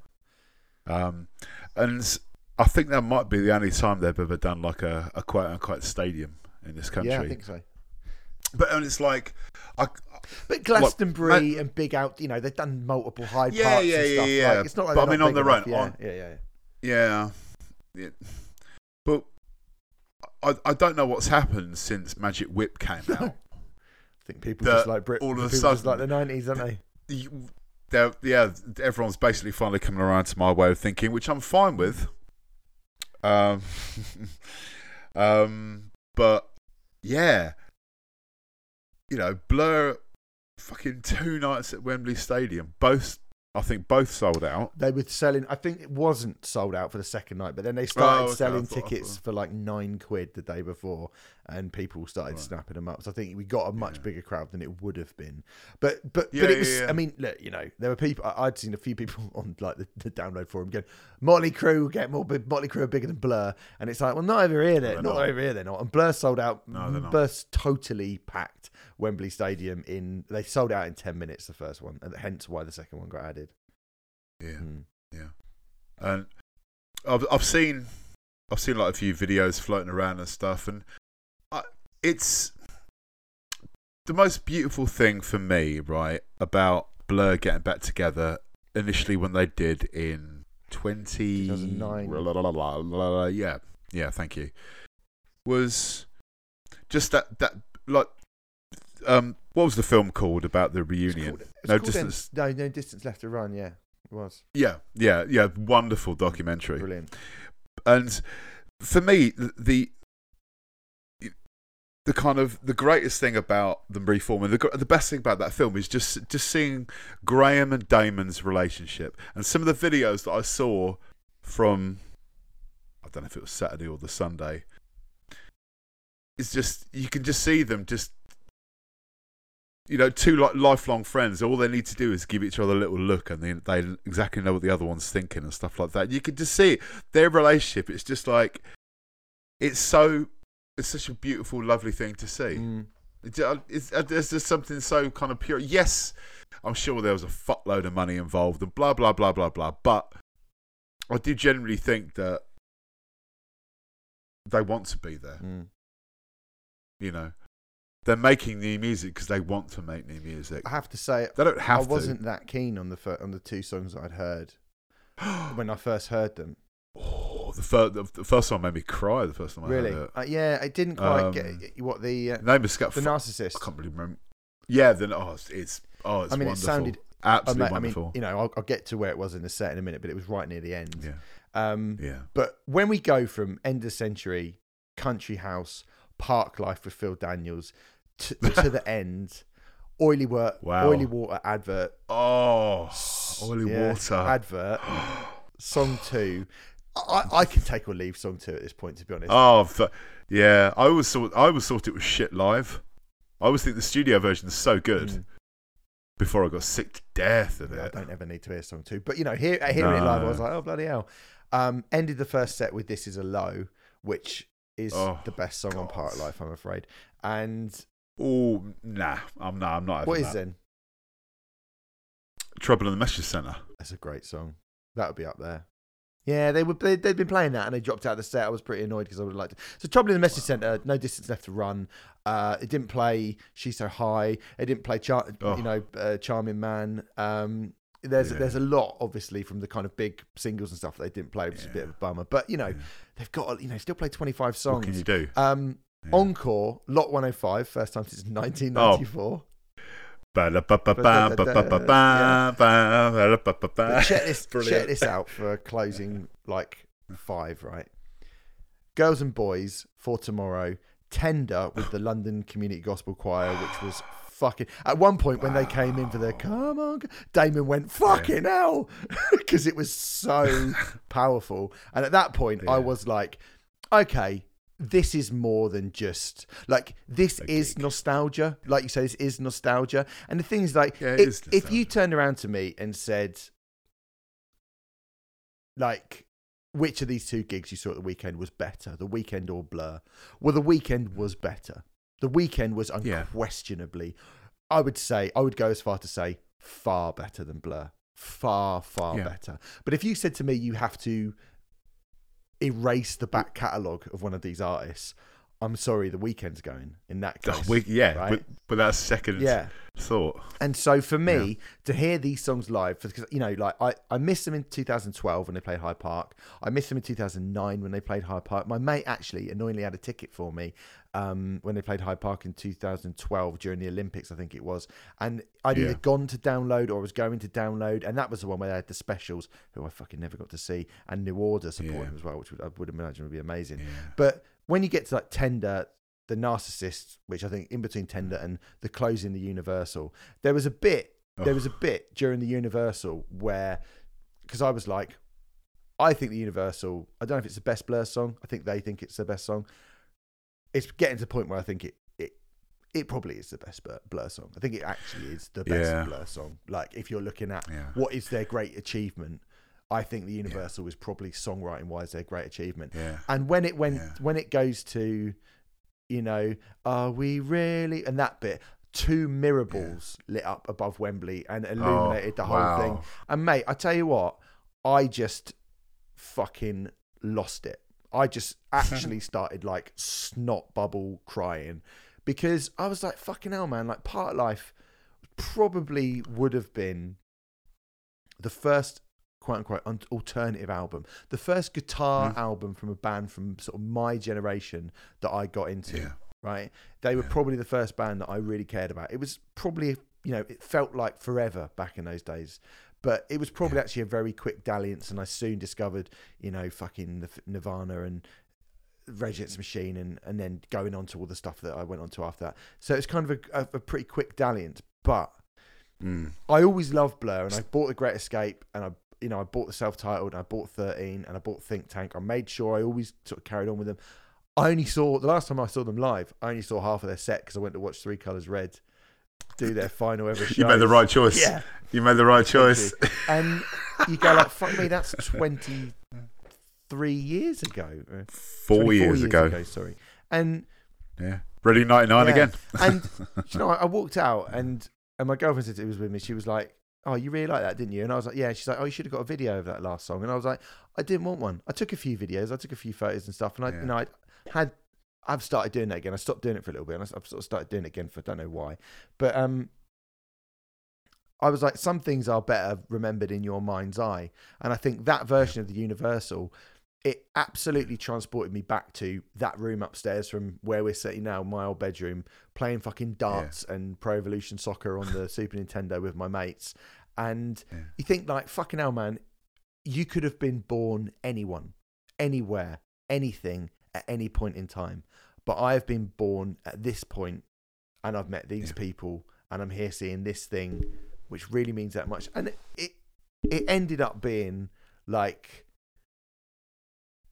And I think that might be the only time they've ever done like a quote-unquote stadium in this country. Yeah, I think so. But and it's like... But Glastonbury and Big Out, you know, they've done multiple Hyde Parks and stuff. Yeah, like, it's not like, but I mean, on their own. Yeah. But I don't know what's happened since Magic Whip came out. I think people just like Brit. All of a sudden, like the '90s, aren't they? Everyone's basically finally coming around to my way of thinking, which I'm fine with. But yeah, you know, Blur, fucking 2 nights at Wembley Stadium, both sold out. They were selling. I think it wasn't sold out for the second night, but then they started selling tickets for like £9 the day before, and people started snapping them up. So I think we got a much bigger crowd than it would have been. But it was. I mean, look, you know, there were people. I'd seen a few people on like the download forum going, "Motley Crue will get more. Motley Crue are bigger than Blur," and it's like, well, not over here. They're not. And Blur sold out. No, they're not. Blur's totally packed Wembley Stadium they sold out in 10 minutes, the first one, and hence why the second one got added. And I've seen like a few videos floating around and stuff, and it's the most beautiful thing for me, right, about Blur getting back together initially when they did in 2009. Thank you. Was just that like. What was the film called about the reunion? No Distance Left to Run. Yeah, it was. Yeah. Wonderful documentary. Brilliant. And for me, the kind of the greatest thing about them reforming, the best thing about that film is just seeing Graham and Damon's relationship, and some of the videos that I saw from, I don't know if it was Saturday or the Sunday. It's just you can just see them just. You know, two like lifelong friends. All they need to do is give each other a little look, and they exactly know what the other one's thinking and stuff like that. You can just see it. Their relationship. It's just like it's such a beautiful, lovely thing to see. There's just something so kind of pure. Yes, I'm sure there was a fuckload of money involved and blah blah blah blah blah. But I do generally think that they want to be there. You know. They're making new music because they want to make new music. I have to say, they don't have to. I wasn't that keen on the two songs I'd heard when I first heard them. Oh, the first one made me cry. The first time I heard it. Yeah, I didn't quite get what the name of the Narcissist. I can't really remember. Yeah, then it's. I mean, wonderful. It sounded absolutely wonderful. I mean, you know, I'll get to where it was in the set in a minute, but it was right near the end. But when we go from End of Century Country House, Park Life with Phil Daniels, to the end. Oily work, wow. Oily water advert. Oh, oily water advert. Song 2. I could take or leave song 2 at this point, to be honest. Oh, yeah. I always thought it was shit live. I always think the studio version is so good. Before I got sick to death of it. I don't ever need to hear song 2, but hearing it live, I was like, oh bloody hell. Ended the first set with "This Is a Low," which is the best song on Park Life, I'm afraid. And I'm not. What is then? "Trouble in the Message Centre." That's a great song. That would be up there. Yeah, they'd been playing that and they dropped out of the set. I was pretty annoyed because I would have liked it. So "Trouble in the Message Centre," "No Distance Left to Run." It didn't play "She's So High." It didn't play "Charming Man." There's a lot, obviously, from the kind of big singles and stuff that they didn't play, which is a bit of a bummer. But they've got still play 25 songs. What can you do? Encore, Lot 105, first time since 1994. Check this out for closing, 5, right? Girls and Boys, For Tomorrow, Tender with the London Community Gospel Choir, which was fucking... At one point when they came in for their "Come On," Damon went, fucking hell! Because it was so powerful. And at that point, I was like, okay... This is more than just this is nostalgia. Like you say, this is nostalgia. And the thing is, if you turned around to me and said, which of these two gigs you saw at the weekend was better, The Weeknd or Blur? Well, The Weeknd was better. The Weeknd was unquestionably, I would go as far to say, far better than Blur. Far, far better. But if you said to me, you have to erase the back catalogue of one of these artists, I'm sorry, The Weeknd's going in that case. Right? but that's second thought. And so for me, to hear these songs live, because I missed them in 2012 when they played Hyde Park. I missed them in 2009 when they played Hyde Park. My mate actually annoyingly had a ticket for me when they played Hyde Park in 2012 during the Olympics, I think it was. And I'd either gone to download or was going to download. And that was the one where they had the Specials, who I fucking never got to see, and New Order supporting them as well, which I would imagine would be amazing. Yeah. But when you get to Tender, The Narcissist, which I think in between Tender and the closing, the Universal, there was a bit during the Universal where, because I was like, I think the Universal, I don't know if it's the best Blur song. I think they think it's the best song. It's getting to the point where I think it probably is the best Blur song. I think it actually is the best Blur song. If you're looking at what is their great achievement, I think the Universal was probably songwriting wise their great achievement. Yeah. And when it goes to, are we really, and that bit, 2 mirror balls lit up above Wembley and illuminated the whole thing. And mate, I tell you what, I just fucking lost it. I just actually started snot bubble crying because I was like, fucking hell, man, Park Life probably would have been the first quote-unquote alternative album, the first guitar album from a band from sort of my generation that I got into, right? They were probably the first band that I really cared about. It was probably, it felt like forever back in those days, but it was probably actually a very quick dalliance, and I soon discovered, fucking the Nirvana and Rage Against the Machine and then going on to all the stuff that I went on to after that. So it's kind of a pretty quick dalliance, but I always loved Blur, and I bought The Great Escape, and I bought the self-titled, and I bought 13, and I bought Think Tank. I made sure I always sort of carried on with them. The last time I saw them live, I only saw half of their set because I went to watch Three Colours Red do their final ever show. You made the right choice. Yeah. You made the right choice. And you go fuck me, that's 23 years ago. 4 years ago, sorry. And Reading 99 again. And I walked out and my girlfriend said it was with me. She was like, oh, you really like that, didn't you? And I was like, yeah. She's like, oh, you should have got a video of that last song. And I was like, I didn't want one. I took a few videos. I took a few photos and stuff. And I've started doing that again. I stopped doing it for a little bit, and I've sort of started doing it again for, I don't know why. But I was like, some things are better remembered in your mind's eye. And I think that version of the Universal, it absolutely transported me back to that room upstairs from where we're sitting now, my old bedroom, playing fucking darts and Pro Evolution Soccer on the Super Nintendo with my mates. And you think fucking hell, man, you could have been born anyone, anywhere, anything, at any point in time. But I've been born at this point, and I've met these people, and I'm here seeing this thing, which really means that much. And it ended up being like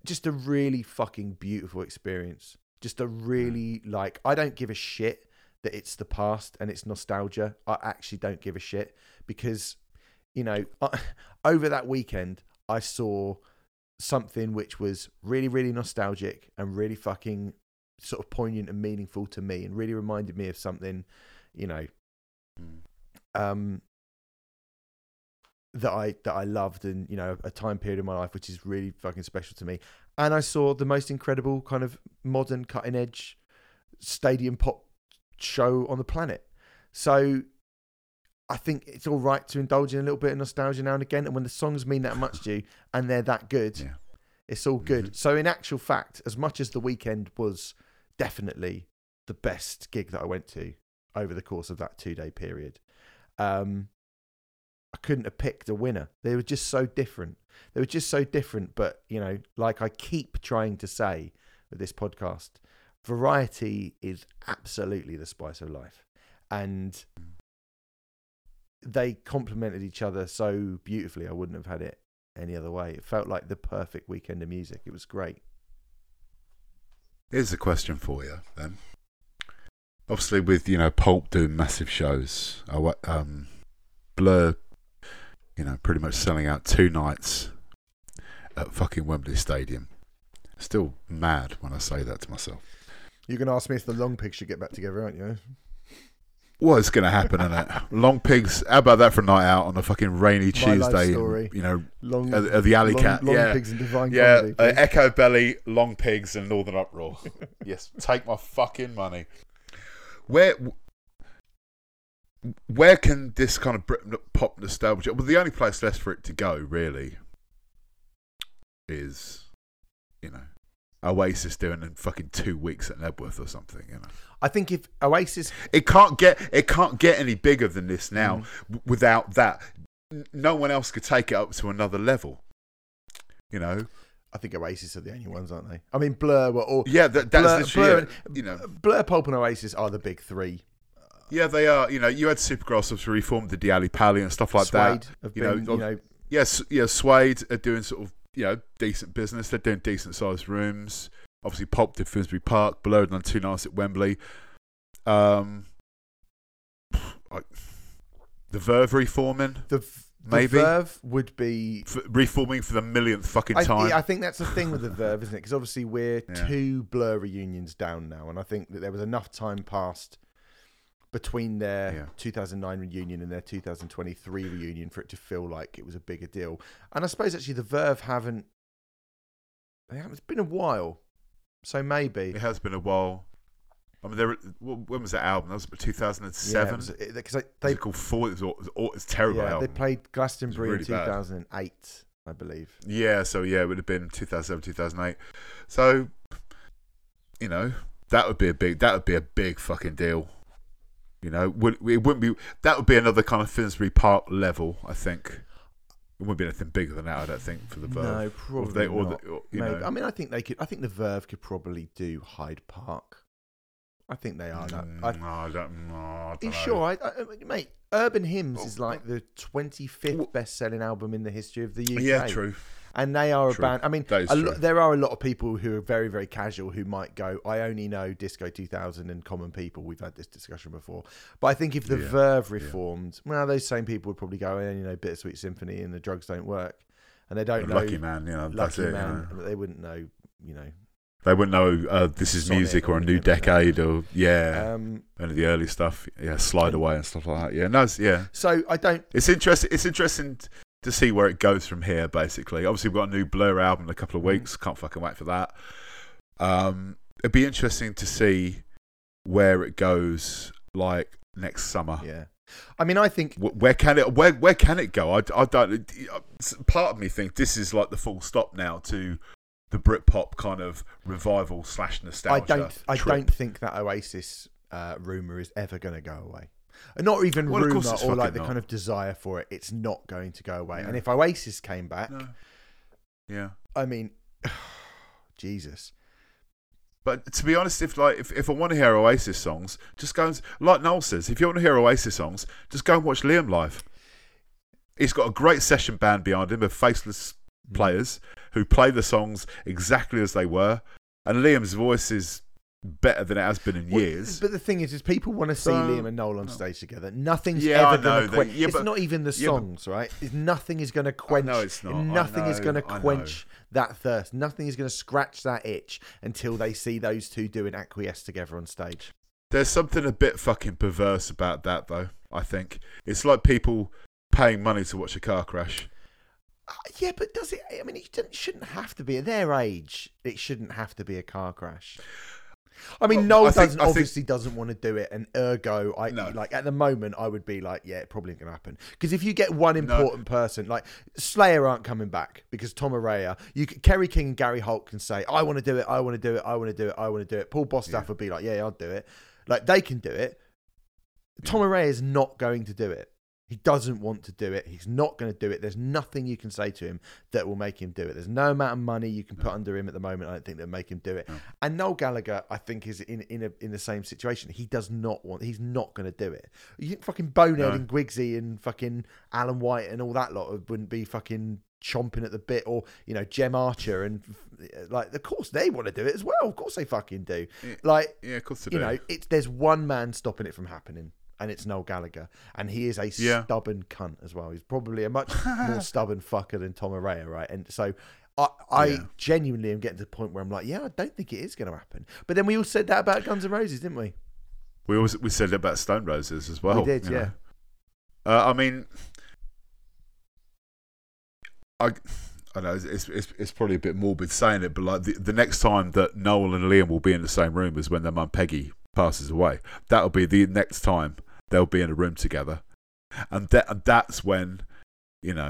just a really fucking beautiful experience. Just a really, like, I don't give a shit that it's the past and it's nostalgia. I actually don't give a shit because, you know, over that weekend, I saw something which was really, really nostalgic and really fucking sort of poignant and meaningful to me, and really reminded me of something, you know, that I loved, and, you know, a time period in my life which is really fucking special to me. And I saw the most incredible kind of modern cutting edge stadium pop show on the planet. So I think it's all right to indulge in a little bit of nostalgia now and again. And when the songs mean that much to you and they're that good, it's all good. Mm-hmm. So in actual fact, as much as the weekend was definitely the best gig that I went to over the course of that 2-day period, I couldn't have picked a winner. They were just so different. But, you know, like I keep trying to say with this podcast, variety is absolutely the spice of life. And they complemented each other so beautifully. I wouldn't have had it any other way. It felt like the perfect weekend of music. It was great. Here's a question for you then. Obviously with, you know, Pulp doing massive shows, Blur, you know, pretty much selling out 2 nights at fucking Wembley Stadium. Still mad when I say that to myself. You're going to ask me if the Long Pigs should get back together, aren't you? Well, it's going to happen, isn't it? Long Pigs, how about that for a night out on a fucking rainy Tuesday? You know, the Alley Cat. Long Pigs and Divine Comedy. Yeah, Echo Belly, Long Pigs and Northern Uproar. Yes, take my fucking money. Where can this kind of Brit pop nostalgia... Well, the only place left for it to go, really, is, you know, Oasis doing in fucking 2 weeks at Nebworth or something, you know. I think if Oasis... It can't get any bigger than this now without that. No one else could take it up to another level, you know. I think Oasis are the only ones, aren't they? I mean, Blur were all... Yeah, that's Blur, you know. Blur, Pulp and Oasis are the big three. Yeah, they are. You know, you had Supergrass obviously reformed the Diali Pali and stuff like that. Suede are doing sort of, you know, decent business. They're doing decent sized rooms. Obviously, Pop did Finsbury Park, Blur done 2 nights at Wembley. The Verve reforming. Maybe the Verve would be reforming for the millionth fucking time. I think that's the thing with the Verve, isn't it? Because obviously we're 2 Blur reunions down now, and I think that there was enough time passed between their 2009 reunion and their 2023 reunion for it to feel like it was a bigger deal. And I suppose actually the Verve it's been a while. So maybe. It has been a while. I mean, when was that album? That was 2007? Yeah, because they called Four. It was terrible album. They played Glastonbury really in 2008, bad. I believe. Yeah, so yeah, it would have been 2007, 2008. So, you know, that would be a big fucking deal. You know, that would be another kind of Finsbury Park level, I think. It wouldn't be anything bigger than that, I don't think, for the Verve. No, probably not. I mean, I think the Verve could probably do Hyde Park. I think they are. I don't know. Sure? Mate, Urban Hymns is like the 25th best-selling album in the history of the UK. Yeah, true. And they are a band. I mean, there are a lot of people who are very, very casual who might go, I only know Disco 2000 and Common People. We've had this discussion before. But I think if the Verve reformed, well, those same people would probably go, I only know Bittersweet Symphony and The Drugs Don't Work. And they don't know. Lucky Man, you know. Lucky Man. But they wouldn't know, you know. They wouldn't know This Is Sonic Music or A New Decade or, and the early stuff. Yeah, Slide Away and stuff like that. Yeah, no, yeah. So I don't. It's interesting to see where it goes from here, basically. Obviously, we've got a new Blur album in a couple of weeks. Can't fucking wait for that. It'd be interesting to see where it goes, like, next summer. Yeah. I mean, I think... Where can it go? I don't... Part of me thinks this is, like, the full stop now to the Britpop kind of revival / nostalgia I don't think that Oasis rumour is ever going to go away. Not even rumour or like the kind of desire for it. It's not going to go away. Yeah. And if Oasis came back, I mean, Jesus, But to be honest, if I want to hear Oasis songs, just go and, like Noel says, if you want to hear Oasis songs, just go and watch Liam live. He's got a great session band behind him of faceless players who play the songs exactly as they were, and Liam's voice is better than it has been in years. But the thing is people want to see Liam and Noel on stage together. Nothing's ever going to quench. It's not even the songs, right? Nothing is going to quench. No, it's not. Nothing is going to quench that thirst. Nothing is going to scratch that itch until they see those two doing acquiesce together on stage. There's something a bit fucking perverse about that, though, I think. It's like people paying money to watch a car crash. Yeah, but does it? I mean, it shouldn't have to be. At their age, it shouldn't have to be a car crash. I mean, Noel doesn't want to do it, and ergo, at the moment, I would be like, yeah, it probably ain't going to happen. Because if you get one important person, like Slayer aren't coming back because Tom Araya, Kerry King and Gary Holt can say, I want to do it. Paul Bostaph would be like, yeah, I'll do it. Like, they can do it. Tom Araya is not going to do it. He doesn't want to do it. He's not going to do it. There's nothing you can say to him that will make him do it. There's no amount of money you can put under him at the moment, I don't think, that make him do it. No. And Noel Gallagher, I think, is in the same situation. He does not want. He's not going to do it. You think fucking Bonehead and Gwigsy and fucking Alan White and all that lot wouldn't be fucking chomping at the bit, or Gem Archer and of course they want to do it as well. Of course they fucking do. Yeah. Of course they do. There's one man stopping it from happening. And it's Noel Gallagher. And he is a stubborn cunt as well. He's probably a much more stubborn fucker than Tom Araya, right? And so I genuinely am getting to the point where I'm like, I don't think it is going to happen. But then we all said that about Guns N' Roses, didn't we? We said it about Stone Roses as well. We did, yeah. I mean, I know it's probably a bit morbid saying it, but the next time that Noel and Liam will be in the same room is when their mum Peggy passes away. That'll be the next time they'll be in a room together, and that's when it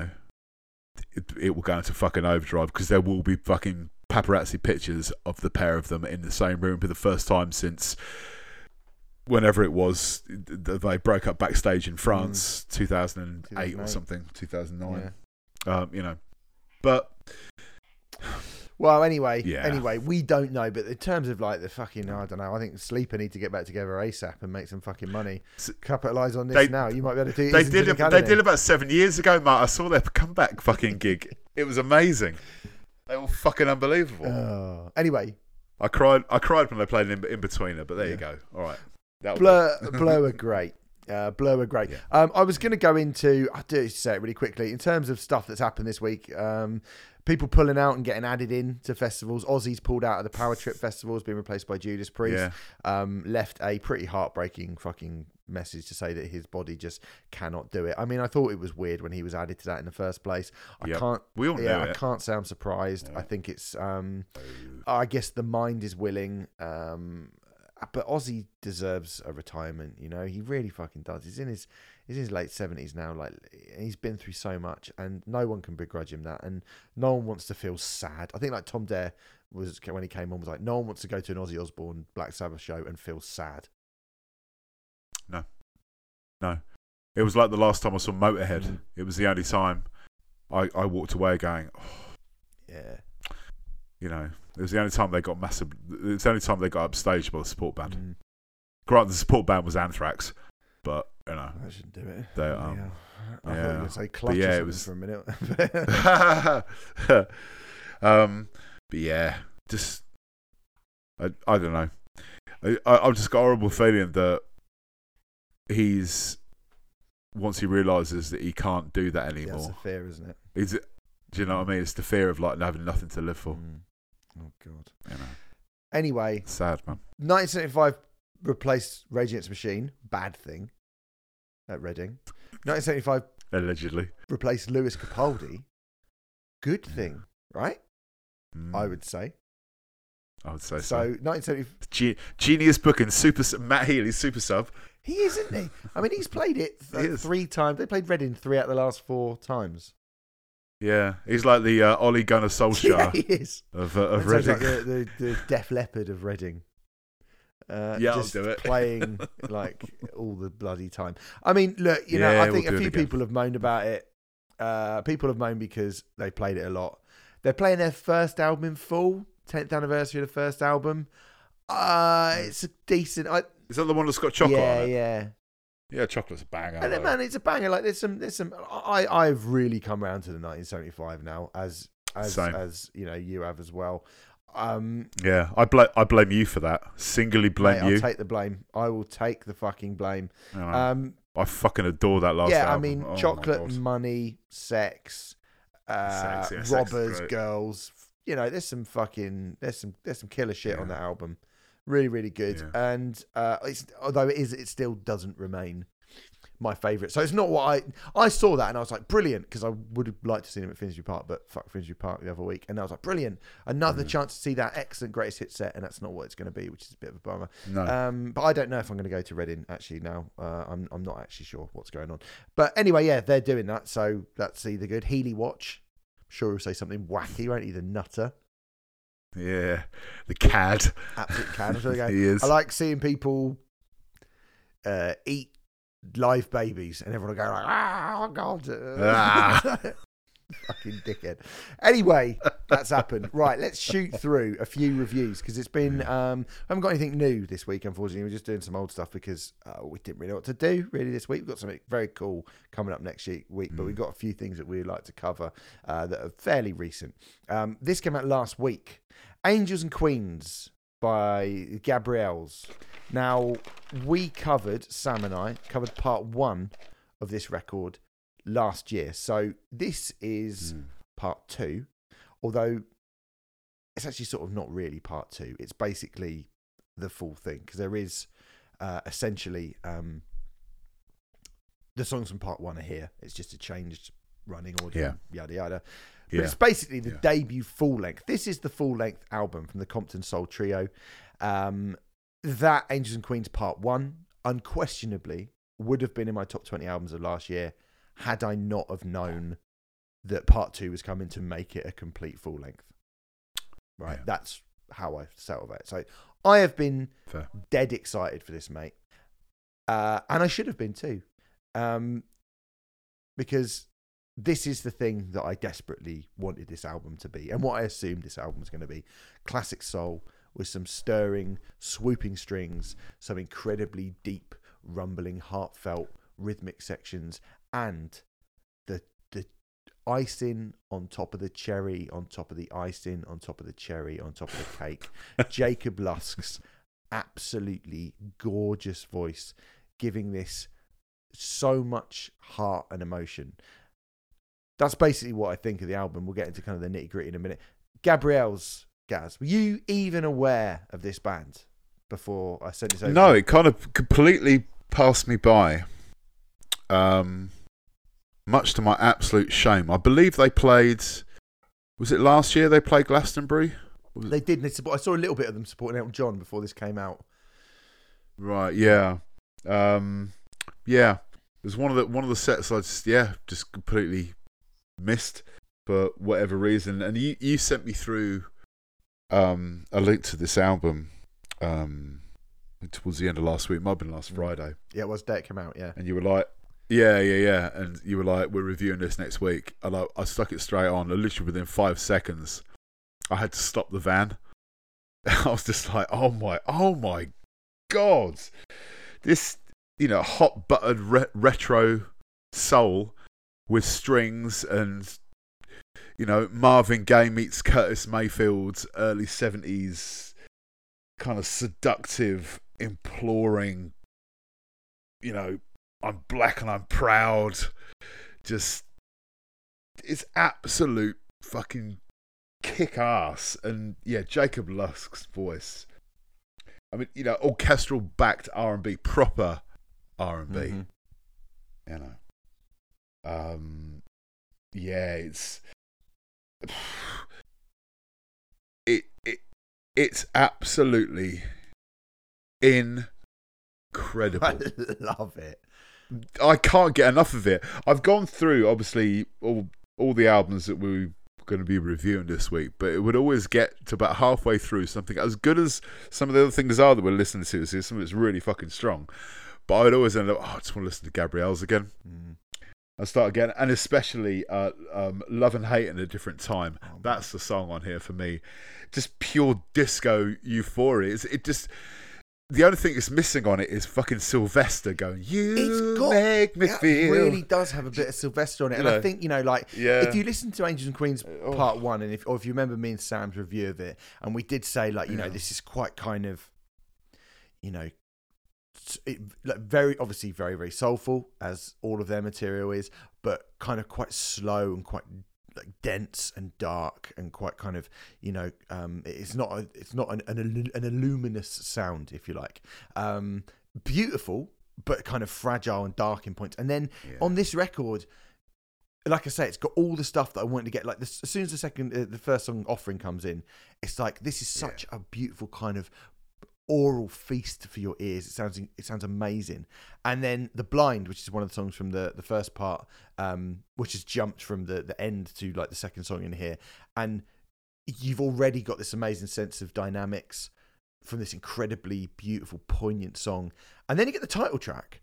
will go into fucking overdrive, because there will be fucking paparazzi pictures of the pair of them in the same room for the first time since whenever it was they broke up backstage in France, 2008 or something, 2009. But well, anyway, we don't know, but in terms of the fucking, I don't know, I think Sleeper need to get back together ASAP and make some fucking money. Capitalise on this now. You might be able to do it. They did about 7 years ago, Matt. I saw their comeback fucking gig. It was amazing. They were fucking unbelievable. Anyway. I cried when they played In-Betweener, but there you go. All right. Blur were great. Yeah. I was going to go into, I do say it really quickly, in terms of stuff that's happened this week, people pulling out and getting added in to festivals. Ozzy's pulled out of the Power Trip festivals, being replaced by Judas Priest. Yeah. Left a pretty heartbreaking fucking message to say that his body just cannot do it. I mean, I thought it was weird when he was added to that in the first place. I can't sound surprised. Yeah. I think it's, I guess the mind is willing, but Ozzy deserves a retirement, he really fucking does. He's in his late 70s now, he's been through so much, and no one can begrudge him that, and no one wants to feel sad. I think Tom Dare was, when he came on, was like, no one wants to go to an Ozzy Osbourne Black Sabbath show and feel sad. No, it was like the last time I saw Motorhead. It was the only time I walked away going, it was the only time they got massive. It's the only time they got upstaged by the support band. Granted, the support band was Anthrax, but I shouldn't do it. They, I thought you would say Clutch it was for a minute. But yeah, just I don't know. I've just got a horrible feeling that once he realizes that he can't do that anymore. That's a fear, isn't it? Do you know what I mean? It's the fear of having nothing to live for. Oh God. Anyway, sad man. 1975 replaced Rage Against the Machine. Bad thing. At Reading. 1975 allegedly replaced Lewis Capaldi. Good thing, right? I would say so. So 1975 genius booking. Matt Healy's super sub. He is, isn't he? I mean, he's played it three times. They played Reading 3 out of the last 4 times. Yeah, he's like the Ole Gunnar Solskjaer of Reading. Like the Def Leppard of Reading. Just I'll do it. Playing all the bloody time. I mean, look, I think a few people have moaned about it. People have moaned because they played it a lot. They're playing their first album in full, 10th anniversary of the first album. It's a decent. Is that the one that's got chocolate on it? Yeah. Yeah, chocolate's a banger. And then, man, it's a banger. Like, there's some. I've really come around to the 1975 now, as you know, you have as well. Yeah, I blame you for that. Singularly blame you. I'll take the blame. I will take the fucking blame. I fucking adore that last album. Yeah, I mean, chocolate, money, sex, robbers, girls. You know, there's some killer shit on that album. Really, really good. Yeah. And it still doesn't remain my favourite. So it's not what I saw that and I was like, brilliant, because I would have liked to see him at Finsbury Park, but fuck Finsbury Park the other week. And I was like, brilliant. Another chance to see that excellent greatest hit set, and that's not what it's going to be, which is a bit of a bummer. No. But I don't know if I'm going to go to Reading actually now. I'm not actually sure what's going on. But anyway, yeah, they're doing that. So that's either good. Healy Watch. I'm sure he'll say something wacky, won't he? The nutter. Yeah, the cad. Absolute cad. He is. I like seeing people eat live babies and everyone will go like, oh God. Fucking dickhead. Anyway, that's happened. Right, let's shoot through a few reviews because it's been, I haven't got anything new this week, unfortunately. We're just doing some old stuff because we didn't really know what to do really this week. We've got something very cool coming up next week, but we've got a few things that we'd like to cover that are fairly recent. This came out last week. Angels and Queens by Gabrielle's. Now, Sam and I covered part one of this record last year, so this is part two, although it's actually sort of not really part two. It's basically the full thing because there is essentially the songs from part one are here. It's just a changed running order, yada yada. But it's basically the debut full length. This is the full length album from the Compton Soul Trio. That Angels and Queens part one unquestionably would have been in my top 20 albums of last year, had I not have known that part two was coming to make it a complete full length. Right. Yeah. That's how I settled it. So I have been dead excited for this, mate. And I should have been too. Because this is the thing that I desperately wanted this album to be. And what I assumed this album was going to be. Classic soul with some stirring, swooping strings, some incredibly deep, rumbling, heartfelt, rhythmic sections, and the icing on top of the cherry, on top of the icing, on top of the cherry, on top of the cake. Jacob Lusk's absolutely gorgeous voice, giving this so much heart and emotion. That's basically what I think of the album. We'll get into kind of the nitty gritty in a minute. Gabrielle's, Gaz, were you even aware of this band before I sent this over? No, it kind of completely passed me by. Much to my absolute shame. I believe they played, was it last year they played Glastonbury? They did. I saw a little bit of them supporting Elton John before this came out. Right, yeah. Yeah. It was one of the sets I just completely missed for whatever reason. And you sent me through a link to this album towards the end of last week. It might have been last Friday. Yeah, it was. Day it came out, yeah. And you were like, yeah. And you were like, we're reviewing this next week. And I stuck it straight on. And literally within 5 seconds, I had to stop the van. I was just like, oh my God. This, you know, hot buttered retro soul with strings and, you know, Marvin Gaye meets Curtis Mayfield's early 70s kind of seductive, imploring, you know, I'm black and I'm proud. Just, it's absolute fucking kick ass. And yeah, Jacob Lusk's voice. I mean, you know, orchestral backed R&B, proper R&B. You know, it's absolutely incredible. I love it. I can't get enough of it. I've gone through, obviously, all the albums that we're going to be reviewing this week, but it would always get to about halfway through something. As good as some of the other things are that we're listening to, so some of it's really fucking strong. But I'd always end up, I just want to listen to Gabrielle's again. Mm. and Start Again, and especially Love and Hate in a Different Time. That's the song on here for me. Just pure disco euphoria. It just... The only thing that's missing on it is fucking Sylvester going, make me feel. It really does have a bit of Sylvester on it. And I think, if you listen to Angels and Queens Part 1, and if you remember me and Sam's review of it, and we did say, this is quite kind of, very, obviously very, very soulful, as all of their material is, but kind of quite slow and quite dense and dark and quite kind of it's not an illuminous sound, if you like, beautiful but kind of fragile and dark in points. And then on this record, like I say, it's got all the stuff that I wanted to get. Like this, as soon as the first song Offering comes in, it's like this is such a beautiful kind of oral feast for your ears. It sounds amazing. And then The Blind, which is one of the songs from the first part, which has jumped from the end to the second song in here, and you've already got this amazing sense of dynamics from this incredibly beautiful, poignant song. And then you get the title track,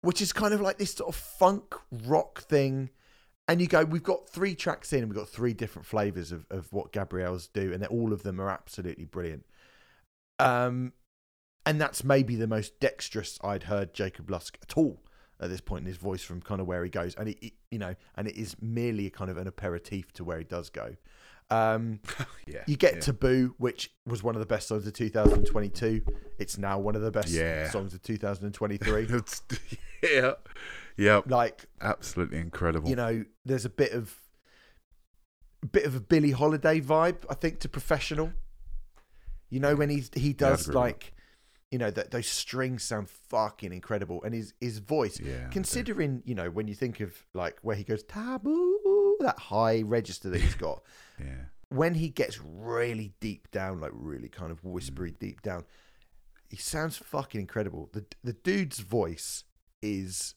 which is kind of like this sort of funk rock thing. And you go, we've got three tracks in and we've got three different flavors of what Gabrielle's do, and all of them are absolutely brilliant. And that's maybe the most dexterous I'd heard Jacob Lusk at all at this point in his voice, from kind of where he goes. And it is merely a kind of an aperitif to where he does go. You get Taboo, which was one of the best songs of 2022. It's now one of the best songs of 2023. Yeah. Absolutely incredible. There's a bit of a Billie Holiday vibe, I think, to Professional. When he does that those strings sound fucking incredible, and his voice, considering when you think of where he goes Taboo, that high register that he's got, when he gets really deep down, really kind of whispery deep down, he sounds fucking incredible. The dude's voice is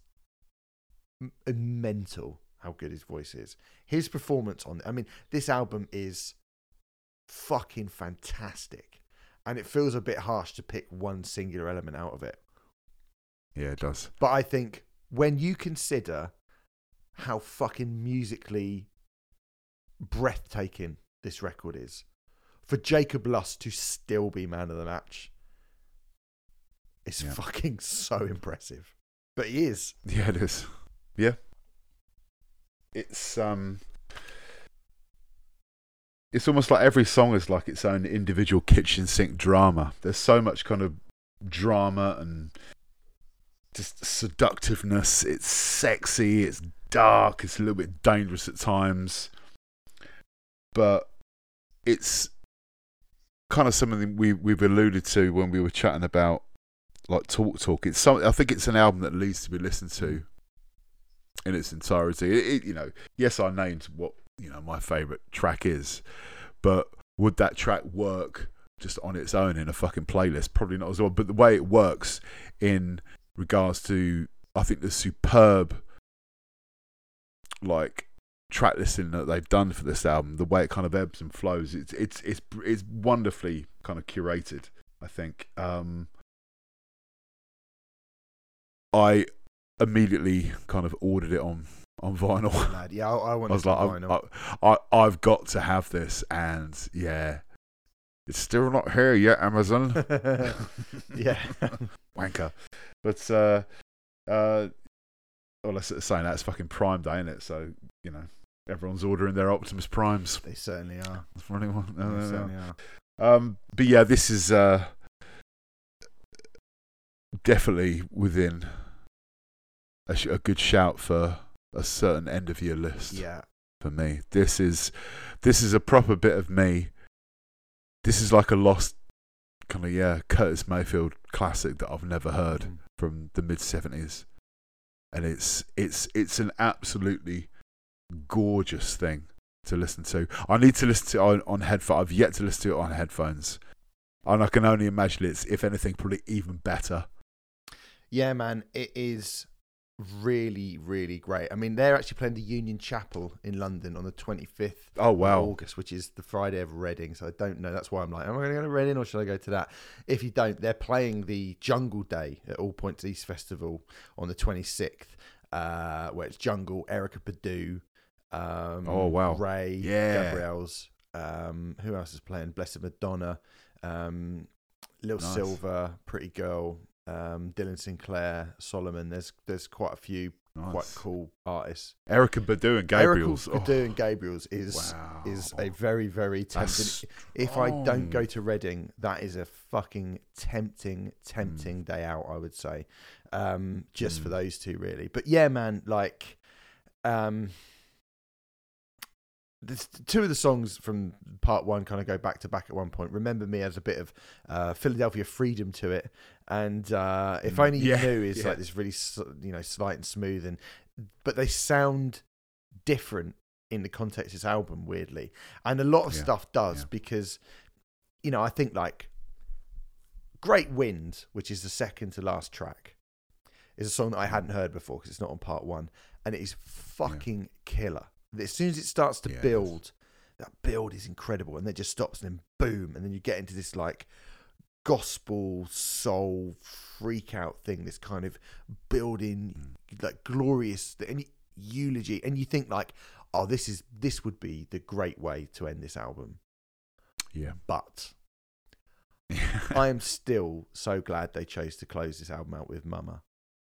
mental. How good his voice is. His performance this album is fucking fantastic. And it feels a bit harsh to pick one singular element out of it. Yeah, it does. But I think when you consider how fucking musically breathtaking this record is, for Jacob Lusk to still be man of the match is fucking so impressive. But he is. Yeah, it is. Yeah. It's it's almost like every song is like its own individual kitchen sink drama. There's so much kind of drama and just seductiveness. It's sexy, it's dark, it's a little bit dangerous at times. But it's kind of something we've alluded to when we were chatting about Talk Talk. It's something, I think it's an album that needs to be listened to in its entirety. Yes, I named what my favourite track is, but would that track work just on its own in a fucking playlist? Probably not as well. But the way it works in regards to, I think, the superb track listing that they've done for this album, the way it kind of ebbs and flows, it's wonderfully kind of curated, I think. I immediately kind of ordered it on vinyl. Lad, yeah, I want to vinyl. I've got to have this, and it's still not here yet, Amazon. Yeah. Wanker. But let's say that's fucking Prime Day, isn't it? So, everyone's ordering their Optimus Primes. They certainly are. That's for anyone. They certainly are. But yeah, this is definitely within a good shout for a certain end of year list. Yeah, for me, this is a proper bit of me. This is like a lost kind of Curtis Mayfield classic that I've never heard from the mid 70s, and it's an absolutely gorgeous thing to listen to. I need to listen to it on headphones. I've yet to listen to it on headphones, and I can only imagine it's, if anything, probably even better. Yeah, man, it is really, really great. They're actually playing the Union Chapel in London on the 25th of August, which is the Friday of Reading, so I don't know. That's why I'm like, am I going to go to Reading or should I go to that? If you don't, they're playing the Jungle Day at All Points East Festival on the 26th, where it's Jungle, Erykah Badu, oh wow, Ray, yeah, Gabrielle's, who else is playing? Blessed Madonna, Lil nice. Silver, Pretty Girl, Dylan Sinclair, Solomon. There's quite a few nice. Quite cool artists. Erykah Badu and Gabriel's. Erykah Badu and Gabriel's is wow. is a very, very tempting. If I don't go to Reading, that is a fucking tempting day out, I would say. Just for those two, really. But yeah, man, like. Two of the songs from part one kind of go back to back at one point. Remember Me has a bit of Philadelphia Freedom to it, and If Only You Knew is like this really, slight and smooth, but they sound different in the context of this album, weirdly, and a lot of stuff does because I think like Great Wind, which is the second to last track, is a song that I hadn't heard before because it's not on part one, and it is fucking killer. As soon as it starts to build, that build is incredible, and then it just stops, and then boom, and then you get into this like gospel soul freak out thing, this kind of building like glorious eulogy, and you think like, oh, this would be the great way to end this album. Yeah, but I am still so glad they chose to close this album out with Mama,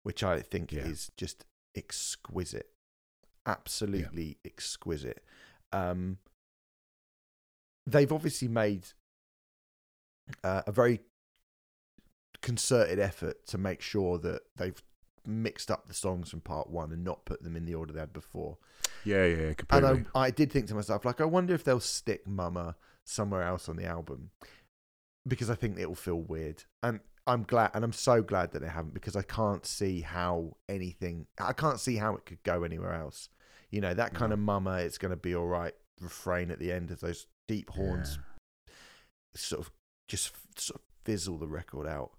which I think is just exquisite. Absolutely exquisite. They've obviously made a very concerted effort to make sure that they've mixed up the songs from part one and not put them in the order they had before. Yeah, completely. And I did think to myself, like, I wonder if they'll stick Mama somewhere else on the album, because I think it'll feel weird. And I'm so glad that they haven't, because I can't see how it could go anywhere else. That kind of Mama, it's going to be all right refrain at the end of those deep horns sort of fizzle the record out.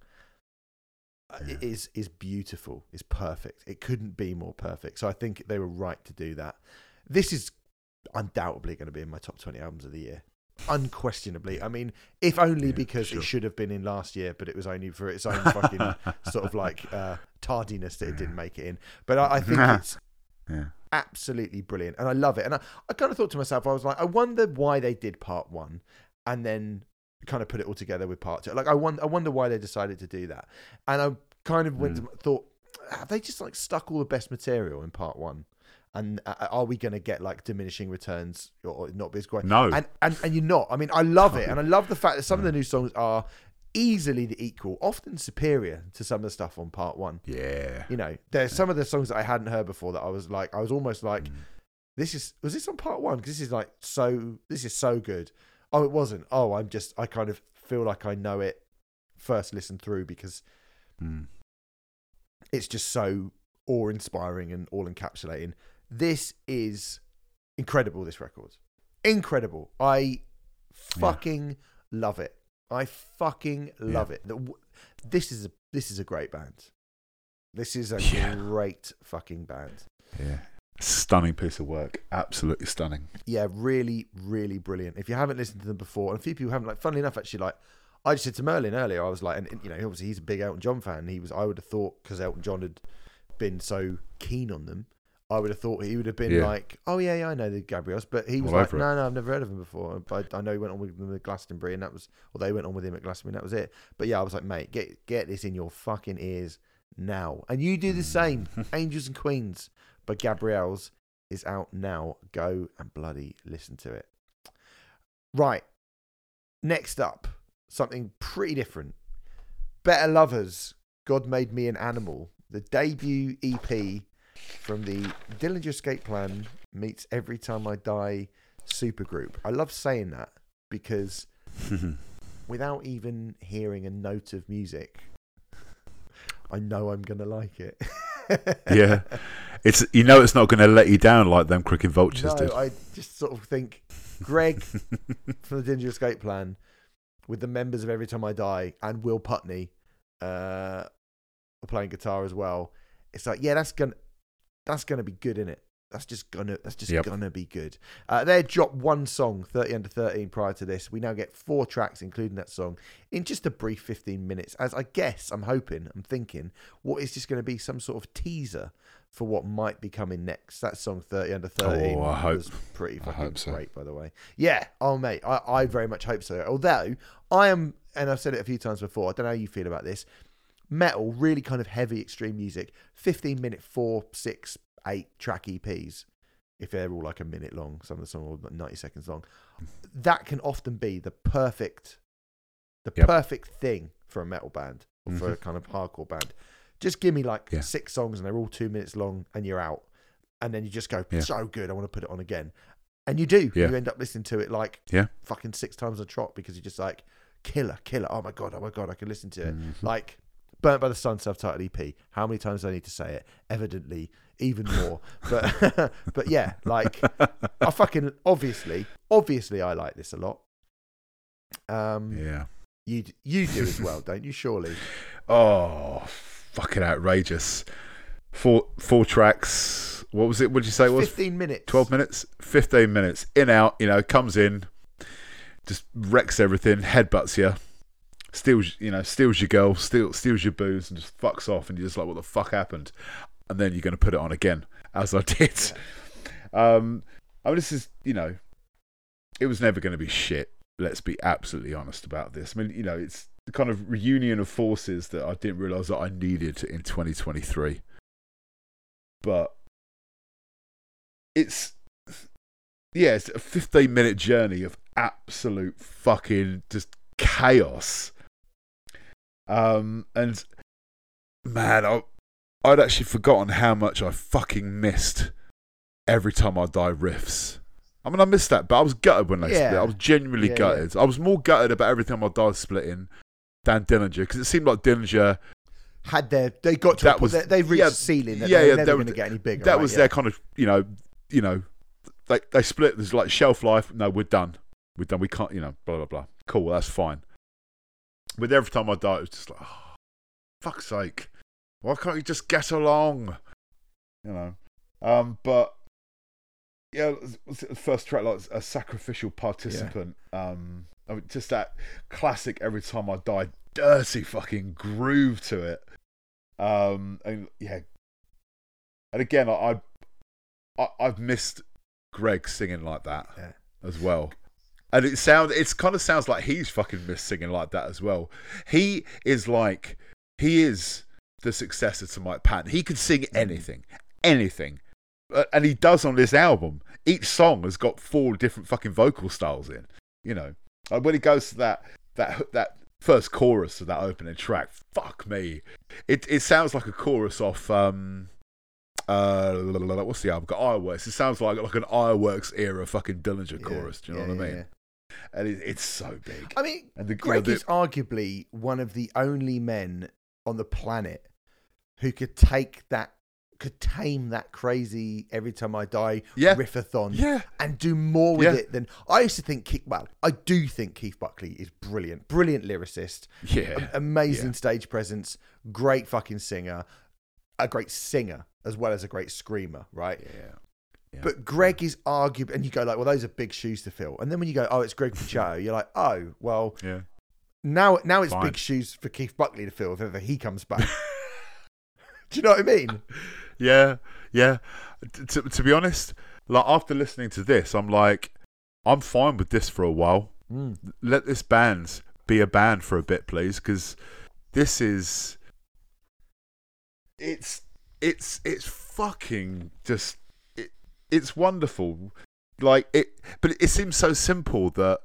It is beautiful. It's perfect. It couldn't be more perfect. So I think they were right to do that. This is undoubtedly going to be in my top 20 albums of the year. Unquestionably. I mean, if only because it should have been in last year, but it was only for its own fucking sort of like tardiness that it didn't make it in. But I think it's absolutely brilliant, and I love it. And I kind of thought to myself, I was like, I wonder why they did part one and then kind of put it all together with part two. Like, I wonder why they decided to do that. And I kind of went and thought, have they just like stuck all the best material in part one? And are we going to get like diminishing returns or not be as great? No. And you're not. I mean, I love it. And I love the fact that some of the new songs are easily the equal, often superior to some of the stuff on part one. Yeah. There's some of the songs that I hadn't heard before that I was almost like, was this on part one? Because this is so good. Oh, it wasn't. Oh, I kind of feel like I know it first listen through, because it's just so awe-inspiring and all-encapsulating. This is incredible, this record. Incredible. I fucking love it. I fucking love it. This is a great band. This is a great fucking band. Yeah. Stunning piece of work. Absolutely stunning. Yeah, really, really brilliant. If you haven't listened to them before, and a few people haven't, like, funnily enough, actually, like, I just said to Merlin earlier, I was like, and obviously he's a big Elton John fan. I would have thought, because Elton John had been so keen on them, I would have thought he would have been like, oh yeah, I know the Gabriels, but he was like, no, I've never heard of him before, but I know he went on with them at Glastonbury, and that was, or they went on with him at Glastonbury, and that was it. But yeah, I was like, mate, get this in your fucking ears now, and you do the same. Angels and Queens by Gabriels is out now. Go and bloody listen to it. Right, next up, something pretty different. Better Lovers, God Made Me an Animal, the debut EP from the Dillinger Escape Plan meets Every Time I Die supergroup. I love saying that, because without even hearing a note of music, I know I'm going to like it. Yeah. It's not going to let you down like them Cricket Vultures did. I just sort of think, Greg from the Dillinger Escape Plan with the members of Every Time I Die and Will Putney playing guitar as well. It's like, that's gonna be good, isn't it? That's just gonna be good. They dropped one song, 30 Under 13, prior to this. We now get 4 tracks, including that song, in just a brief 15 minutes. As I guess, I'm thinking, what is just going to be some sort of teaser for what might be coming next. That song, 30 Under 13, was pretty fucking great, by the way. Yeah, oh mate, I very much hope so. Although I am, and I've said it a few times before, I don't know how you feel about this. Metal, really kind of heavy, extreme music, 15-minute, 4, 6, 8 track EPs, if they're all like a minute long, some of the songs are 90 seconds long, that can often be the perfect thing for a metal band or for a kind of hardcore band. Just give me 6 songs and they're all 2 minutes long and you're out, and then you just go, so good, I want to put it on again, and you do. You end up listening to it fucking 6 times a trot because you're just like, killer, oh my god, I can listen to it. Burnt by the Sun self-titled EP. How many times do I need to say it? Evidently, even more. But yeah, I fucking obviously I like this a lot. You do as well, don't you? Surely. Oh, fucking outrageous! 4 tracks. What was it? What did you say it was? 15 minutes. 12 minutes. 15 minutes. In, out. You know, comes in, just wrecks everything. Headbutts you. Steals your girl, steals your booze, and just fucks off, and you're just like, what the fuck happened? And then you're going to put it on again, as I did. I mean, this is, it was never going to be shit. Let's be absolutely honest about this. I mean, it's the kind of reunion of forces that I didn't realise that I needed in 2023. But it's a 15-minute journey of absolute fucking just chaos. And man, I'd actually forgotten how much I fucking missed Every Time I Die riffs. I mean, I missed that, but I was gutted when they split. I was genuinely gutted. Yeah. I was more gutted about Every Time I Die splitting than Dillinger, because it seemed like Dillinger had they got to they reached the ceiling. That they were never going to get any bigger. That was their kind of they split. There's like shelf life. No, we're done. We can't. Blah blah blah. Cool, that's fine. With Every Time I Die, it was just like, oh, fuck's sake, why can't you just get along? But yeah, the first track, like A Sacrificial Participant. Yeah. I mean, just that classic Every Time I Die, dirty fucking groove to it. And again, I've missed Greg singing like that as well. And it kind of sounds like he's fucking missed singing like that as well. He is the successor to Mike Patton. He can sing anything. And he does on this album. Each song has got 4 different fucking vocal styles in, And when he goes to that first chorus of that opening track, fuck me. It sounds like a chorus off, what's the album got? Ironworks. It sounds like an Ironworks era fucking Dillinger chorus. Do you know what I mean? And it's so big. I mean, and Greg is arguably one of the only men on the planet who could tame that crazy Every Time I Die riffathon and do more with it than... I used to think... I do think Keith Buckley is brilliant. Brilliant lyricist. Yeah. Amazing stage presence. Great fucking singer. A great singer as well as a great screamer, right? Yeah. But Greg is arguably, and you go like, well, those are big shoes to fill. And then when you go, oh, it's Greg Pacheco, you're like, oh, well, now it's fine. Big shoes for Keith Buckley to fill if ever he comes back. Do you know what I mean? Yeah. To be honest, like after listening to this, I'm like, I'm fine with this for a while. Let this band be a band for a bit, please, because this is... It's fucking just it's wonderful, but it seems so simple that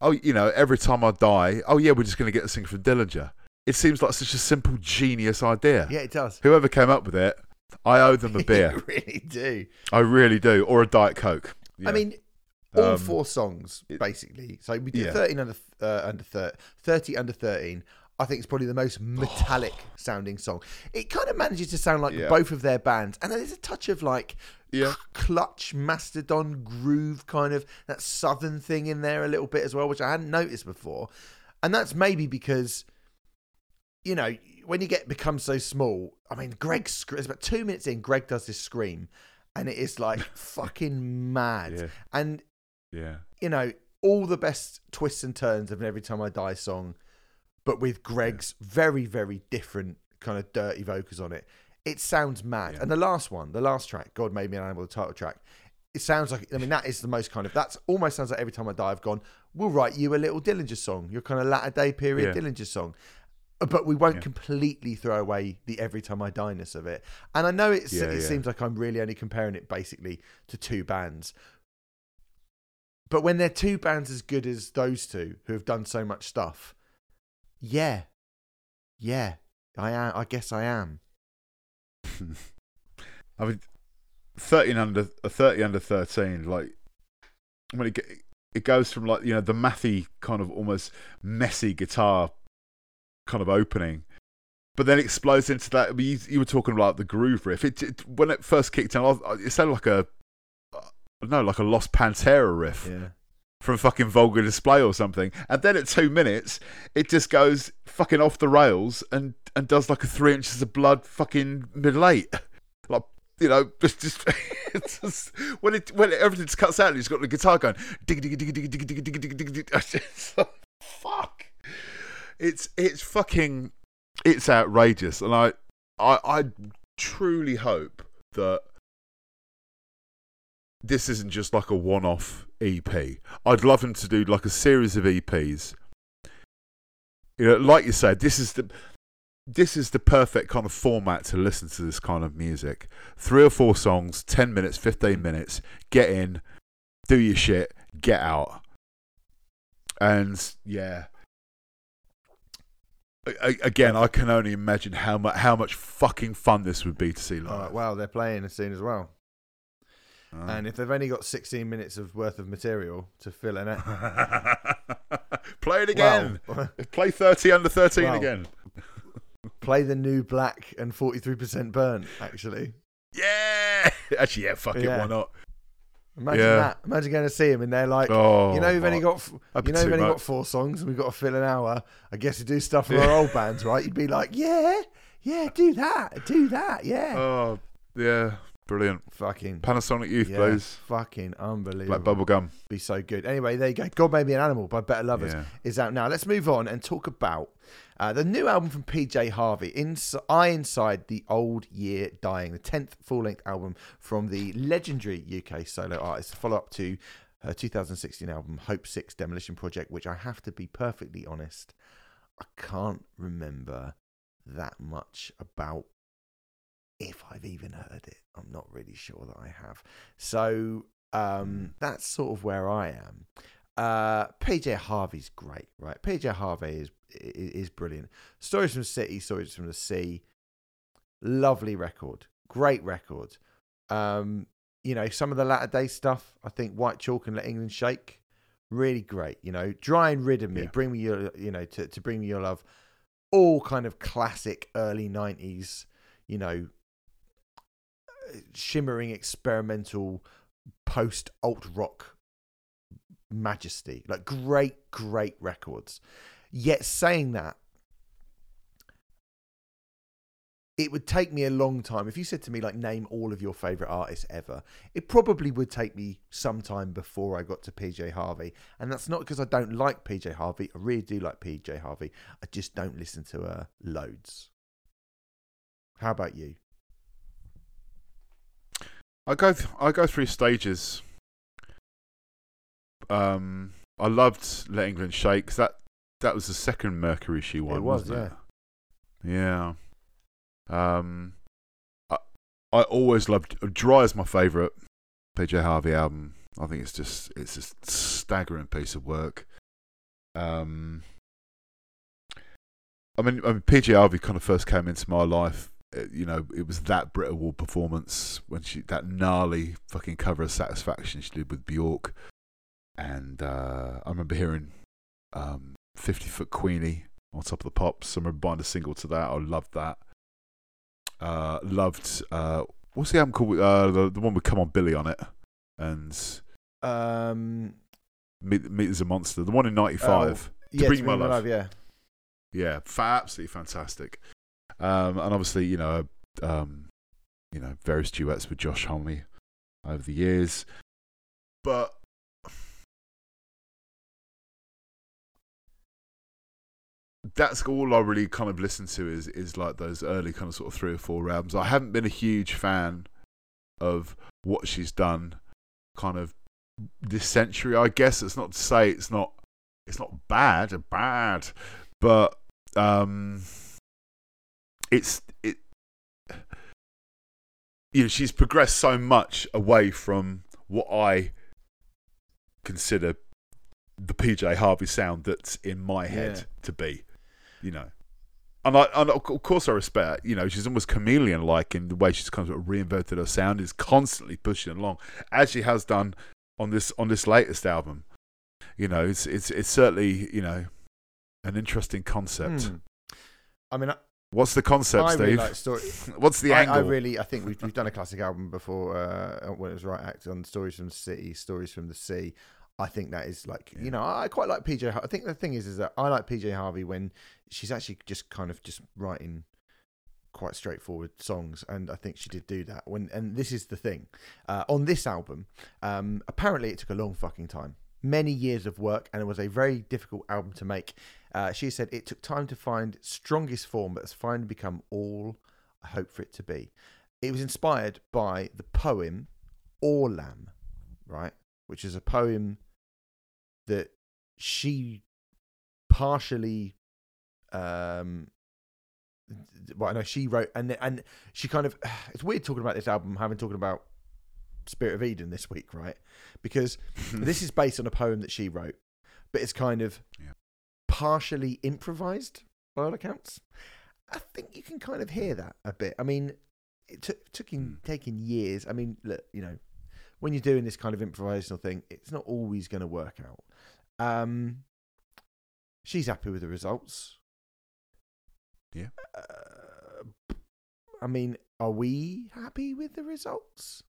Every Time I Die, we're just gonna get this thing from Dillinger. It seems like such a simple genius idea. Yeah, it does. Whoever came up with it, I owe them a beer. You really do. I really do, or a Diet Coke. Yeah. I mean, all 4 songs basically. So we did 30 Under 13. I think it's probably the most metallic sounding song. It kind of manages to sound like both of their bands. And there's a touch of Clutch, Mastodon groove, kind of that southern thing in there a little bit as well, which I hadn't noticed before. And that's maybe because, when you get Become So Small, I mean, Greg, it's about 2 minutes in, Greg does this scream. and it is like fucking mad. Yeah. And you know, all the best twists and turns of an Every Time I Die song, but with Greg's very, very different kind of dirty vocals on it. It sounds mad. Yeah. And the last one, the last track, God Made Me an Animal, the title track, it sounds like, I mean, that is the most kind of, that's almost sounds like Every Time I Die, I've gone, we'll write you a little Dillinger song, your kind of latter day period Dillinger song. But we won't completely throw away the Every Time I Die-ness of it. And I know it's, it seems like I'm really only comparing it basically to two bands. But when they're two bands as good as those two who have done so much stuff, I guess I am. I mean, 13 under 13, like, I mean, it goes from, like, you know, the mathy kind of almost messy guitar kind of opening, but then explodes into that. I mean, you were talking about the groove riff. It when it first kicked in, it sounded like a Lost Pantera riff from fucking Vulgar Display or something. And then at 2 minutes, it just goes fucking off the rails and does like a 3 inches of blood fucking middle eight. Like, you know, it's just when everything just cuts out, and he's got the guitar going dig dig dig dig dig dig dig dig dig dig. It's like, fuck. It's outrageous, and I truly hope that this isn't just like a one-off EP. I'd love him to do like a series of EPs. You know, like you said, this is the perfect kind of format to listen to this kind of music. 3 or 4 songs, 10 minutes, 15 minutes, get in, do your shit, get out. And again, I can only imagine how much fucking fun this would be to see live. Right, wow, they're playing as soon as well. And if they've only got 16 minutes of worth of material to fill in it, play it again. Well, play 30 under 13 again. Play The New Black and 43% Burnt. Actually, fuck it, why not? Imagine that. Imagine going to see him and they're like, we've only got 4 songs and we've got to fill an hour. I guess you do stuff for our old bands, right? You'd be like, do that. Oh, yeah. Brilliant. Fucking Panasonic Youth, please. Fucking unbelievable. Like bubblegum. Be so good. Anyway, there you go. God Made Me an Animal by Better Lovers is out now. Let's move on and talk about the new album from PJ Harvey, Eye Inside the Old Year Dying, the 10th full-length album from the legendary UK solo artist, follow-up to her 2016 album, Hope 6 Demolition Project, which I have to be perfectly honest, I can't remember that much about. If I've even heard it, I'm not really sure that I have. So that's sort of where I am. PJ Harvey's great, right? PJ Harvey is brilliant. Stories from the City, Stories from the Sea. Lovely record. Great record. You know, some of the latter day stuff, I think White Chalk and Let England Shake, really great. You know, Dry and Rid of Me, Bring Me Your, you know, to Bring Me Your Love. All kind of classic early 90s, you know, shimmering experimental post alt rock majesty, like great records. Yet saying that, it would take me a long time. If you said to me, like, name all of your favorite artists ever, it probably would take me some time before I got to PJ Harvey. And that's not because I don't like PJ Harvey. I really do like PJ Harvey. I just don't listen to her loads. How about you? I go through stages. I loved Let England Shake, 'cause that was the second Mercury she won. It was, wasn't it? Yeah. I always loved Dry is my favourite PJ Harvey album. I think it's just a staggering piece of work. I mean PJ Harvey kind of first came into my life. You know, it was that Brit Award performance when that gnarly fucking cover of Satisfaction she did with Bjork, and I remember hearing 50 Foot Queenie on Top of the Pops. I remember buying a single to that. I loved that. What's the album called? The one with Come On Billy on it, and Meat Is a Monster, the one in 95. To Bring My Love. Yeah, absolutely fantastic. And obviously, you know, various duets with Josh Homme over the years. But that's all I really kind of listen to is like those early kind of sort of three or four albums. I haven't been a huge fan of what she's done kind of this century, I guess. It's not to say it's not bad, but it's you know, she's progressed so much away from what I consider the PJ Harvey sound that's in my head to be, you know. And of course I respect her. You know, she's almost chameleon-like in the way she's kind of reinvented her sound, is constantly pushing along, as she has done on this latest album. You know, it's certainly, you know, an interesting concept. I mean, what's the concept, Steve? Really like story. What's the angle? I think we've done a classic album before when it was Right Act on Stories from the City, Stories from the Sea. I think that is like, you know, I quite like PJ. I think the thing is that I like PJ Harvey when she's actually just kind of just writing quite straightforward songs, and I think she did do that. And this is the thing, on this album, apparently it took a long fucking time, many years of work, and it was a very difficult album to make. She said it took time to find strongest form, but has finally become all I hope for it to be. It was inspired by the poem Orlam, right, which is a poem that she partially, she wrote, and she kind of, it's weird talking about this album, having talking about Spirit of Eden this week, right? Because this is based on a poem that she wrote, but it's kind of partially improvised by all accounts. I think you can kind of hear that a bit. I mean, it took years. I mean, look, you know, when you're doing this kind of improvisational thing, it's not always going to work out. She's happy with the results. Yeah. I mean, are we happy with the results?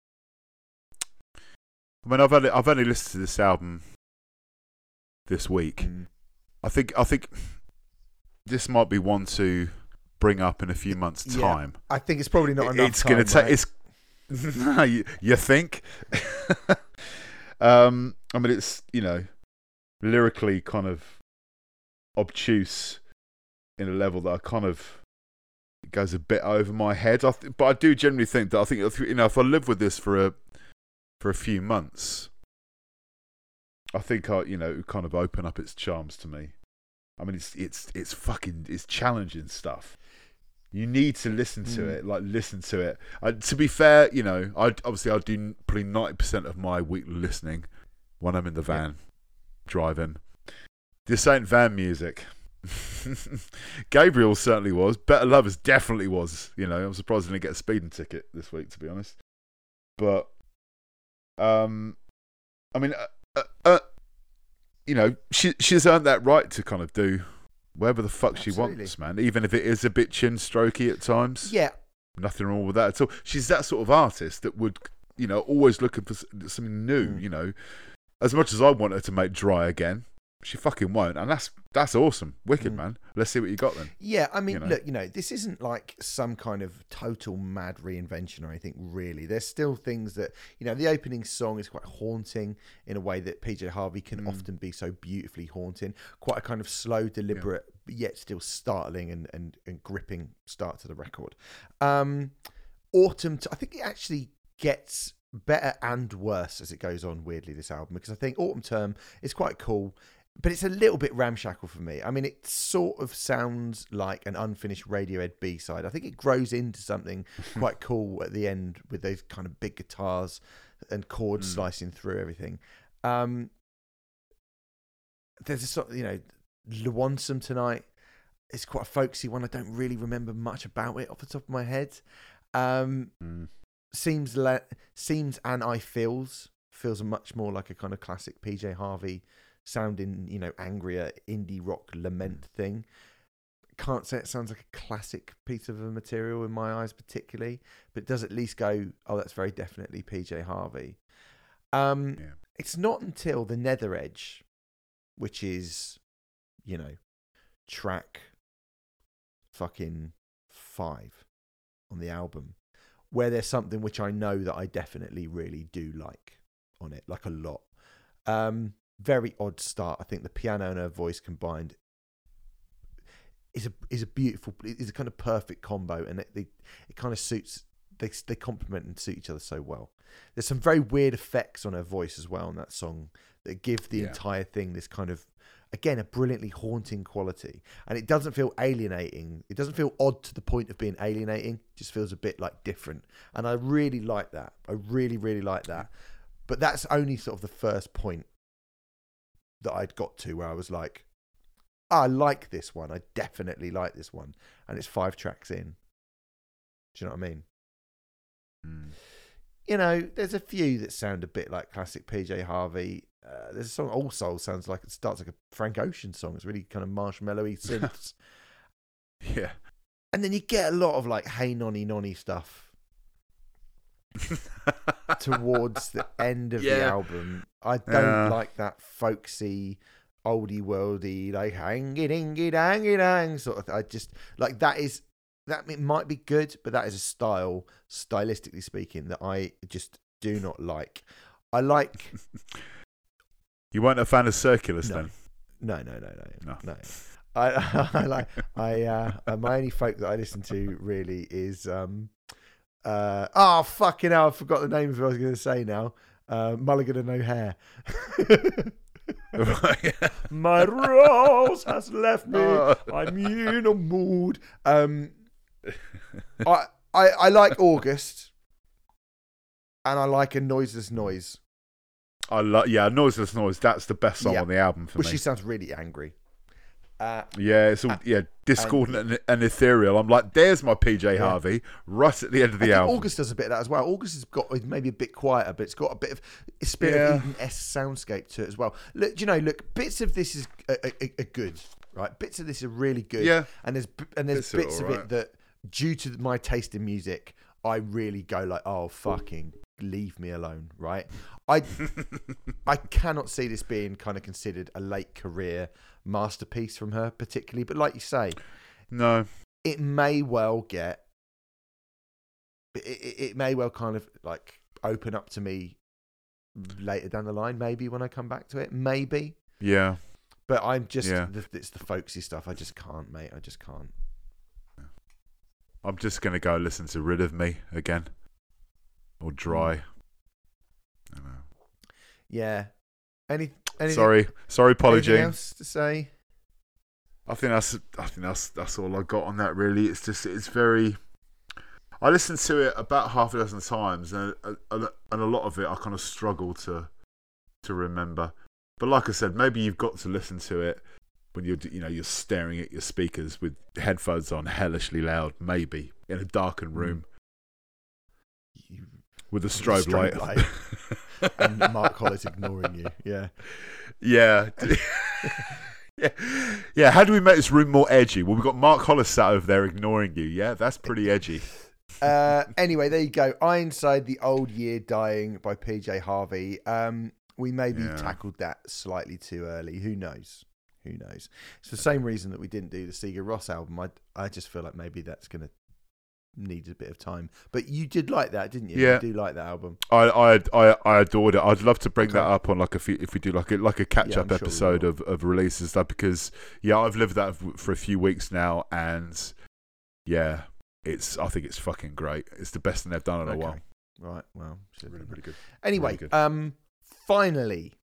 I mean, I've only listened to this album this week. I think this might be one to bring up in a few months' time. I think it's probably not enough. It's going to take. No, you think? I mean, it's, you know, lyrically kind of obtuse in a level that I kind of, it goes a bit over my head. But I do generally think that you know, if I live with this for a few months, I think you know, it would kind of open up its charms to me. I mean, it's challenging stuff. You need to listen to it, like listen to it. To be fair, you know, I do probably 90% of my weekly listening when I'm in the van, driving. This ain't van music. Gabriel certainly was. Better Lovers definitely was. You know, I'm surprised I didn't get a speeding ticket this week, to be honest. But, I mean, you know, she's earned that right to kind of do wherever the fuck she wants, man. Even if it is a bit chin strokey at times. Yeah. Nothing wrong with that at all. She's that sort of artist that would, you know, always looking for something new, you know. As much as I want her to make Dry again, she fucking won't. And that's awesome. Wicked, man. Let's see what you got then. Yeah, I mean, you know? Look, you know, this isn't like some kind of total mad reinvention or anything, really. There's still things that, you know, the opening song is quite haunting in a way that PJ Harvey can often be so beautifully haunting. Quite a kind of slow, deliberate, but yet still startling and gripping start to the record. Autumn, I think it actually gets better and worse as it goes on, weirdly, this album, because I think Autumn Term is quite cool. But it's a little bit ramshackle for me. I mean, it sort of sounds like an unfinished Radiohead B-side. I think it grows into something quite cool at the end with those kind of big guitars and chords slicing through everything. There's a sort of, you know, Lonesome Tonight. It's quite a folksy one. I don't really remember much about it off the top of my head. Seems and I feels much more like a kind of classic PJ Harvey sounding, you know, angrier indie rock lament thing. Can't say it sounds like a classic piece of a material in my eyes particularly, but does at least go, oh, that's very definitely PJ Harvey. It's not until The Nether Edge, which is, you know, track fucking 5 on the album, where there's something which I know that I definitely really do like on it, like a lot. Very odd start. I think the piano and her voice combined is a beautiful, is a kind of perfect combo, and it kind of suits, they complement and suit each other so well. There's some very weird effects on her voice as well in that song that give the entire thing this kind of, again, a brilliantly haunting quality. And it doesn't feel alienating. It doesn't feel odd to the point of being alienating. It just feels a bit like different. And I really like that. I really, really like that. But that's only sort of the first point that I'd got to where I was like, I like this one. I definitely like this one. And it's 5 tracks in. Do you know what I mean? Mm. You know, there's a few that sound a bit like classic PJ Harvey. There's a song, All Souls, sounds like it starts like a Frank Ocean song. It's really kind of marshmallowy synths. Yeah. And then you get a lot of like, hey, nonny, nonny stuff towards the end of the album. I don't like that folksy, oldie worldy, like hangy dingy dangy dang sort of thing. I just like that is, that it might be good, but that is a style, stylistically speaking, that I just do not like. I like. You weren't a fan of Circulars then? No. I my only folk that I listen to really is fucking hell, I forgot the name of what I was going to say now. Mulligan and O'Hare. My rose has left me. I'm in a mood. I like August, and I like A Noiseless Noise. Noiseless Noise. That's the best song on the album for me. She sounds really angry. It's all discordant and ethereal. I'm like, there's my PJ Harvey right at the end of the album. August does a bit of that as well. August has got maybe a bit quieter, but it's got a bit of Spirit of Eden-esque soundscape to it as well. Look, bits of this is a good, right? Bits of this are really good. Yeah. And there's bits of it that, due to my taste in music, I really go like, oh, fucking leave me alone, right? I cannot see this being kind of considered a late career masterpiece from her particularly, but like you say, no, it may well get, it may well kind of like open up to me later down the line, maybe when I come back to it, maybe. Yeah. But I'm just, it's the folksy stuff. I just can't, mate. I just can't. I'm just going to go listen to Rid of Me again. Or Dry. I don't know. Yeah. Sorry, apology. Anything else to say? I think that's all I got on that really. It's just, it's very, I listened to it about half a dozen times and a lot of it I kind of struggle to remember. But like I said, maybe you've got to listen to it when you're staring at your speakers with headphones on hellishly loud, maybe in a darkened room. With a strobe light. And Mark Hollis ignoring you. Yeah. How do we make this room more edgy? Well, we've got Mark Hollis sat over there ignoring you. Yeah, that's pretty edgy. Anyway, there you go. Ironside, The Old Year Dying by PJ Harvey. We maybe tackled that slightly too early. Who knows? It's the same reason that we didn't do the Sigur Rós album. I just feel like maybe that's going to need a bit of time. But you did like that, didn't you? Yeah. You do like that album. I adored it. I'd love to bring that up on like a few, if we do like a catch-up episode of releases, that because I've lived that for a few weeks now, and I think it's fucking great. It's the best thing they've done in a while. Right. Well, really pretty good. Anyway, really good. Finally,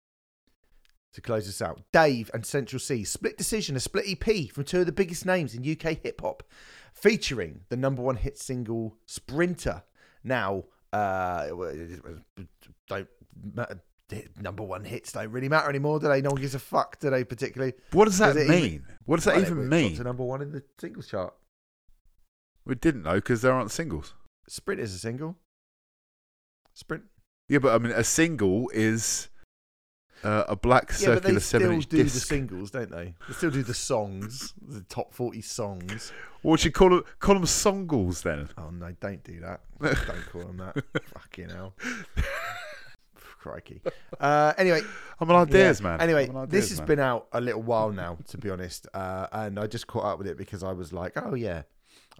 to close us out, Dave and Central Cee, Split Decision, a split EP from two of the biggest names in UK hip-hop, featuring the #1 hit single Sprinter. Now, don't matter, #1 hits don't really matter anymore, do they? No one gives a fuck, do they, particularly? What does that mean? What does that even mean? It's #1 in the singles chart. We didn't know, because there aren't singles. Sprint is a single. Sprint? Yeah, but I mean, a single is... a black circular 7-inch disc. They still do the singles, don't they? They still do the songs, the top 40 songs. What would you call them songles then? Oh no, don't do that. Don't call them that. Fucking hell. Crikey. Anyway. I'm an ideas man. Anyway, this has been out a little while now, to be honest. And I just caught up with it because I was like, oh yeah,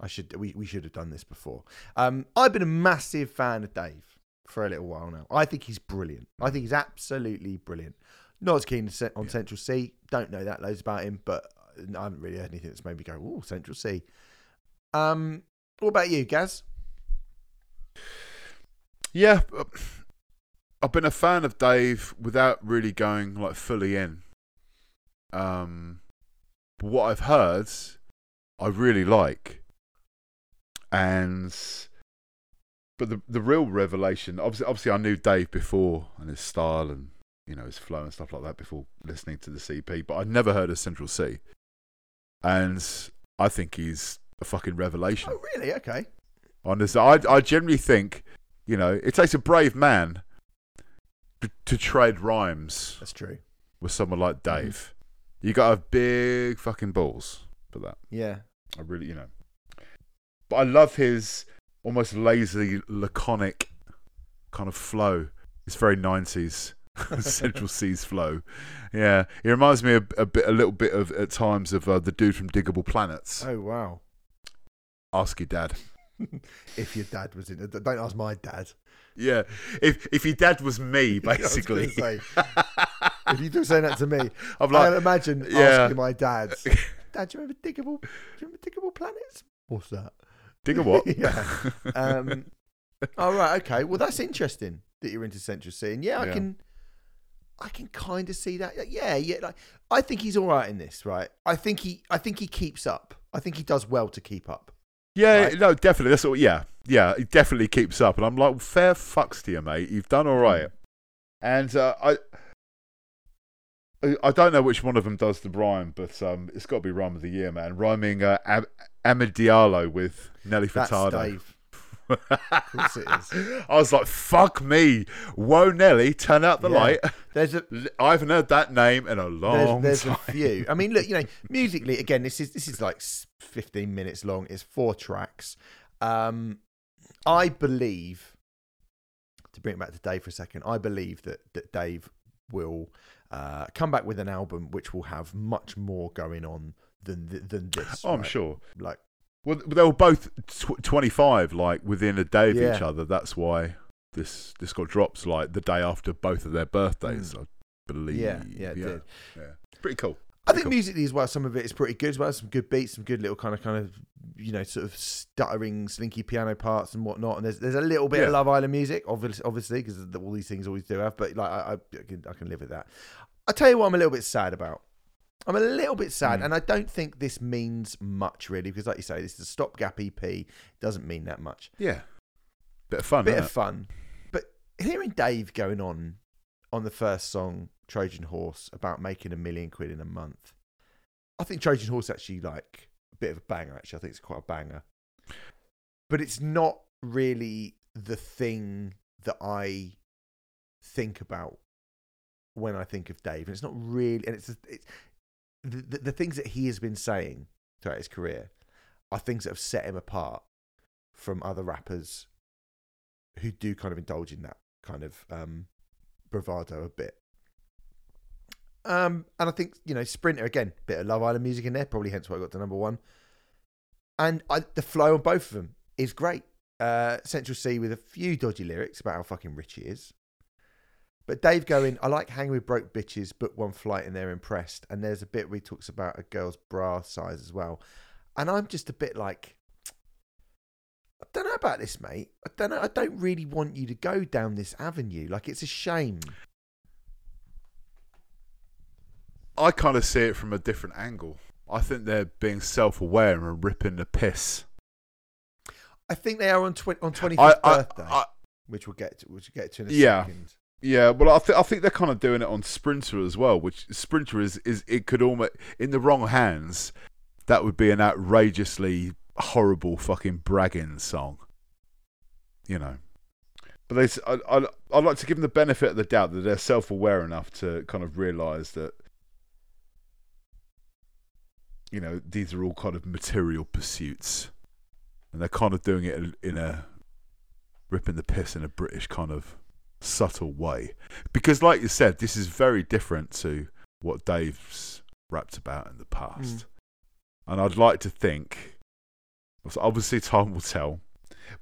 We should have done this before. I've been a massive fan of Dave for a little while now. I think he's brilliant. I think he's absolutely brilliant. Not as keen on Central Cee. Don't know that loads about him, but I haven't really heard anything that's made me go, "Ooh, Central Cee." What about you, Gaz? Yeah, I've been a fan of Dave without really going like fully in. But what I've heard, I really like. But the real revelation, obviously I knew Dave before and his style and his flow and stuff like that before listening to the CP, but I'd never heard of Central Cee, and I think he's a fucking revelation. Oh really? Okay. Honestly, I generally think it takes a brave man to trade rhymes. That's true. With someone like Dave, you gotta have big fucking balls for that. Yeah. I really, But I love his almost lazy, laconic kind of flow. It's very 90s Central Cee's flow. Yeah, it reminds me a little bit at times of the dude from Diggable Planets. Oh wow! Ask your dad. If your dad was in, don't ask my dad. Yeah, if your dad was me, basically. I was gonna say, if you do say that to me, I'm like, I imagine asking my dad. Dad, do you remember Diggable Planets? What's that? Digger what? Yeah. All right. Okay. Well, that's interesting that you're into Central Cee. And yeah, I can kind of see that. Yeah. Like, I think he's all right in this. Right. I think he keeps up. I think he does well to keep up. Yeah. Right? No, definitely. That's all. Yeah. Yeah. He definitely keeps up. And I'm like, well, fair fucks to you, mate. You've done all right. And I don't know which one of them does the rhyme, but it's got to be Rhyme of the Year, man. Rhyming Ahmed Diallo with Nelly Furtado. That's Dave. Of course it is. I was like, fuck me. Whoa, Nelly, turn out the light. I haven't heard that name in a long time. There's a few. I mean, look, musically, again, this is like 15 minutes long. It's 4 tracks. I believe, to bring it back to Dave for a second, I believe that Dave will... come back with an album which will have much more going on than this. Oh, right? I'm sure. Like, well, they were both 25, like within a day of each other. That's why this got dropped like the day after both of their birthdays, I believe. Yeah. It did. Yeah. Pretty cool. I think musically as well, some of it is pretty good as well. Some good beats, some good little kind of sort of stuttering, slinky piano parts and whatnot. And there's a little bit of Love Island music, obviously, because all these things always do have. But like I can live with that. I tell you what, I'm a little bit sad about. I'm a little bit sad, and I don't think this means much really, because like you say, this is a stopgap EP. It doesn't mean that much. Yeah, bit of fun. But hearing Dave going on the first song, Trojan Horse, about making £1 million quid in a month. I think Trojan Horse actually like a bit of a banger. Actually, I think it's quite a banger, but it's not really the thing that I think about when I think of Dave. And it's not really, and it's the things that he has been saying throughout his career are things that have set him apart from other rappers who do kind of indulge in that kind of bravado a bit. And I think, Sprinter, again, bit of Love Island music in there, probably hence why I got to #1. And the flow on both of them is great. Central Cee with a few dodgy lyrics about how fucking rich he is. But Dave going, I like hanging with broke bitches, book one flight and they're impressed. And there's a bit where he talks about a girl's bra size as well. And I'm just a bit like, I don't know about this, mate. I don't know. I don't really want you to go down this avenue. Like, it's a shame. I kind of see it from a different angle. I think they're being self-aware and are ripping the piss. I think they are on 25th birthday, which we'll get to, in a second. Yeah, well, I think they're kind of doing it on Sprinter as well, which Sprinter is it could almost, in the wrong hands, that would be an outrageously horrible fucking bragging song. But I'd like to give them the benefit of the doubt that they're self-aware enough to kind of realise that these are all kind of material pursuits, and they're kind of doing it in a ripping the piss in a British kind of subtle way, because like you said, this is very different to what Dave's rapped about in the past. And I'd like to think Obviously, time will tell.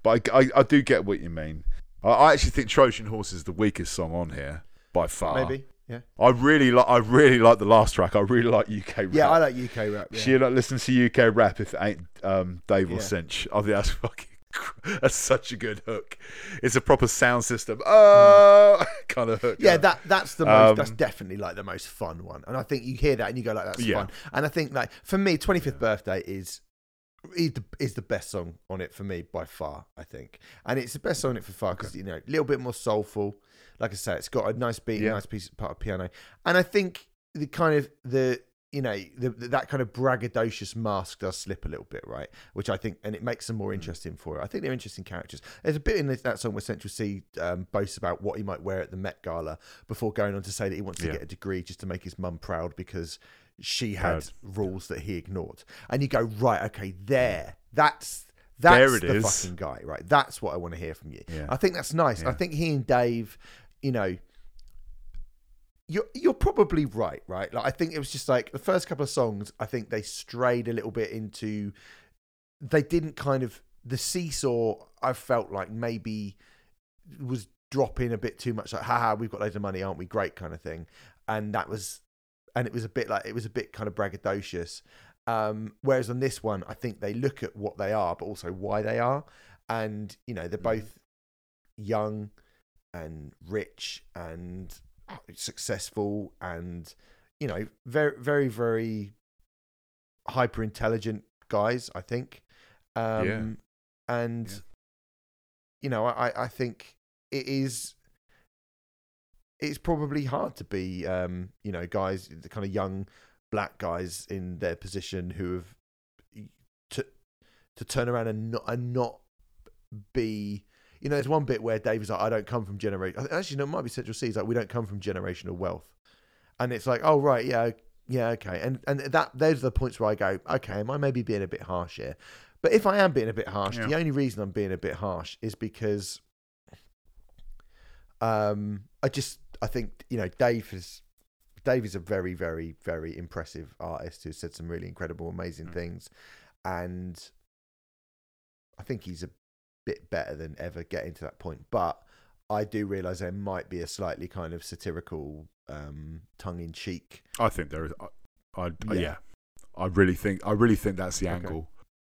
But I do get what you mean. I actually think Trojan Horse is the weakest song on here by far. Maybe, yeah. I really like the last track. I really like UK rap. Yeah, I like UK rap. Yeah. She'll not listen to UK rap if it ain't Dave or Cinch. I think that's fucking. That's such a good hook. It's a proper sound system kind of hook. Yeah, that's the most. That's definitely like the most fun one. And I think you hear that and you go like, "That's fun." And I think like for me, 25th Birthday is the best song on it for me by far. I think, and it's the best song on it for far because you know a little bit more soulful. Like I say, it's got a nice beat, nice piece part of piano, and I think the kind of the. You know, that kind of braggadocious mask does slip a little bit, right? Which I think, and it makes them more interesting for it. I think they're interesting characters. There's a bit in that song where Central Cee boasts about what he might wear at the Met Gala before going on to say that he wants to get a degree just to make his mum proud because she had rules that he ignored. And you go, right, okay, that's the fucking guy, right? That's what I want to hear from you. Yeah. I think that's nice. Yeah. I think he and Dave, you know, You're probably right? Like I think it was just like the first couple of songs, I think they strayed a little bit into, they didn't kind of, the seesaw I felt like maybe was dropping a bit too much like, haha, we've got loads of money, aren't we? Great kind of thing. And that was, and it was a bit like, it was a bit kind of braggadocious. Whereas on this one, I think they look at what they are, but also why they are. And, you know, they're both young and rich and successful and you know very very very hyper intelligent guys I think and you know I think it's probably hard to be you know guys the kind of young black guys in their position who have to turn around and not be. You know, there's one bit where Dave is like, I don't come from generation. Actually, no, it might be Central Cee. He's like, we don't come from generational wealth. And it's like, oh, right, yeah, okay. And that those are the points where I go, okay, am I maybe being a bit harsh here? But if I am being a bit harsh, the only reason I'm being a bit harsh is because I think, you know, Dave is a very, very, very impressive artist who said some really incredible, amazing things. And I think he's a bit better than ever getting to that point, but I do realize there might be a slightly kind of satirical tongue-in-cheek. I think there is. I really think that's the angle.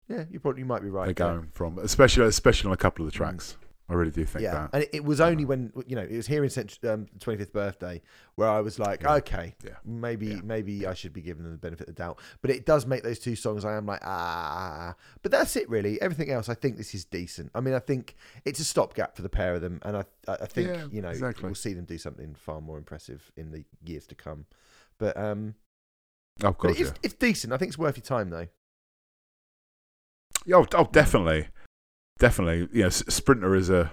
Yeah, you probably might be right. They're going from, especially on a couple of the tracks. I really do think that. And it was only when you know it was here in 25th Birthday where I was like, okay, maybe I should be giving them the benefit of the doubt. But it does make those two songs. I am like, but that's it really. Everything else, I think this is decent. I mean, I think it's a stopgap for the pair of them, and I think you know we'll see them do something far more impressive in the years to come. But of course, it's decent. I think it's worth your time though. Oh, definitely. Definitely, you know, Sprinter is a,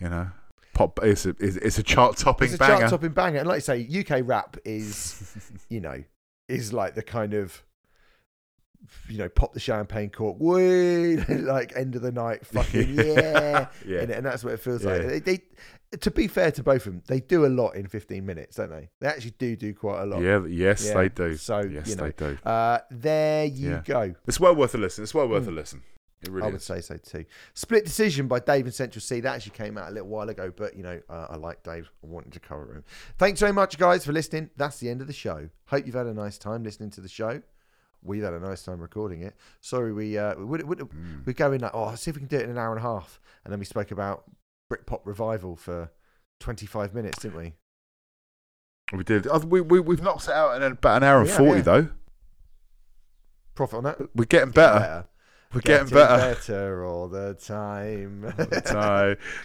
you know, pop. It's a chart-topping banger. It's a chart-topping banger, and like you say, UK rap is, you know, is like the kind of, you know, pop the champagne cork, woo, like end of the night, fucking and that's what it feels like. They, to be fair to both of them, they do a lot in 15 minutes, don't they? They actually do quite a lot. Yes, they do. So yes, you know, they do. There you go. It's well worth a listen. Really I would say so too. Split decision by Dave and Central Cee. That actually came out a little while ago, but you know, I like Dave. I wanted to cover him. Thanks so much, guys, for listening. That's the end of the show. Hope you've had a nice time listening to the show. We've had a nice time recording it. Sorry, we go in like, oh, see if we can do it in an hour and a half, and then we spoke about Britpop revival for 25 minutes, didn't we? We did. We've knocked it out in about an hour and 40 though. Profit on that. We're getting better. We're getting better all the time.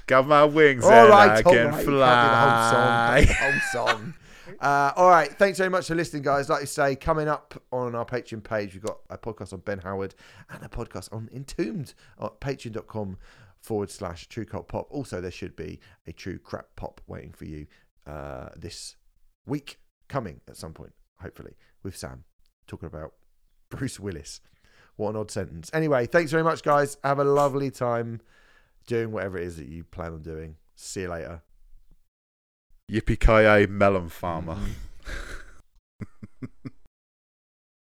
Got my wings and I can fly. Whole song. All right. Thanks very much for listening, guys. Like I say, coming up on our Patreon page, we've got a podcast on Ben Howard and a podcast on Entombed at patreon.com/Trve Cvlt. Pop. Also, there should be a True Crap Pop waiting for you this week coming at some point, hopefully, with Sam talking about Bruce Willis. What an odd sentence. Anyway, thanks very much, guys. Have a lovely time doing whatever it is that you plan on doing. See you later. Yippee-ki-yay, melon farmer.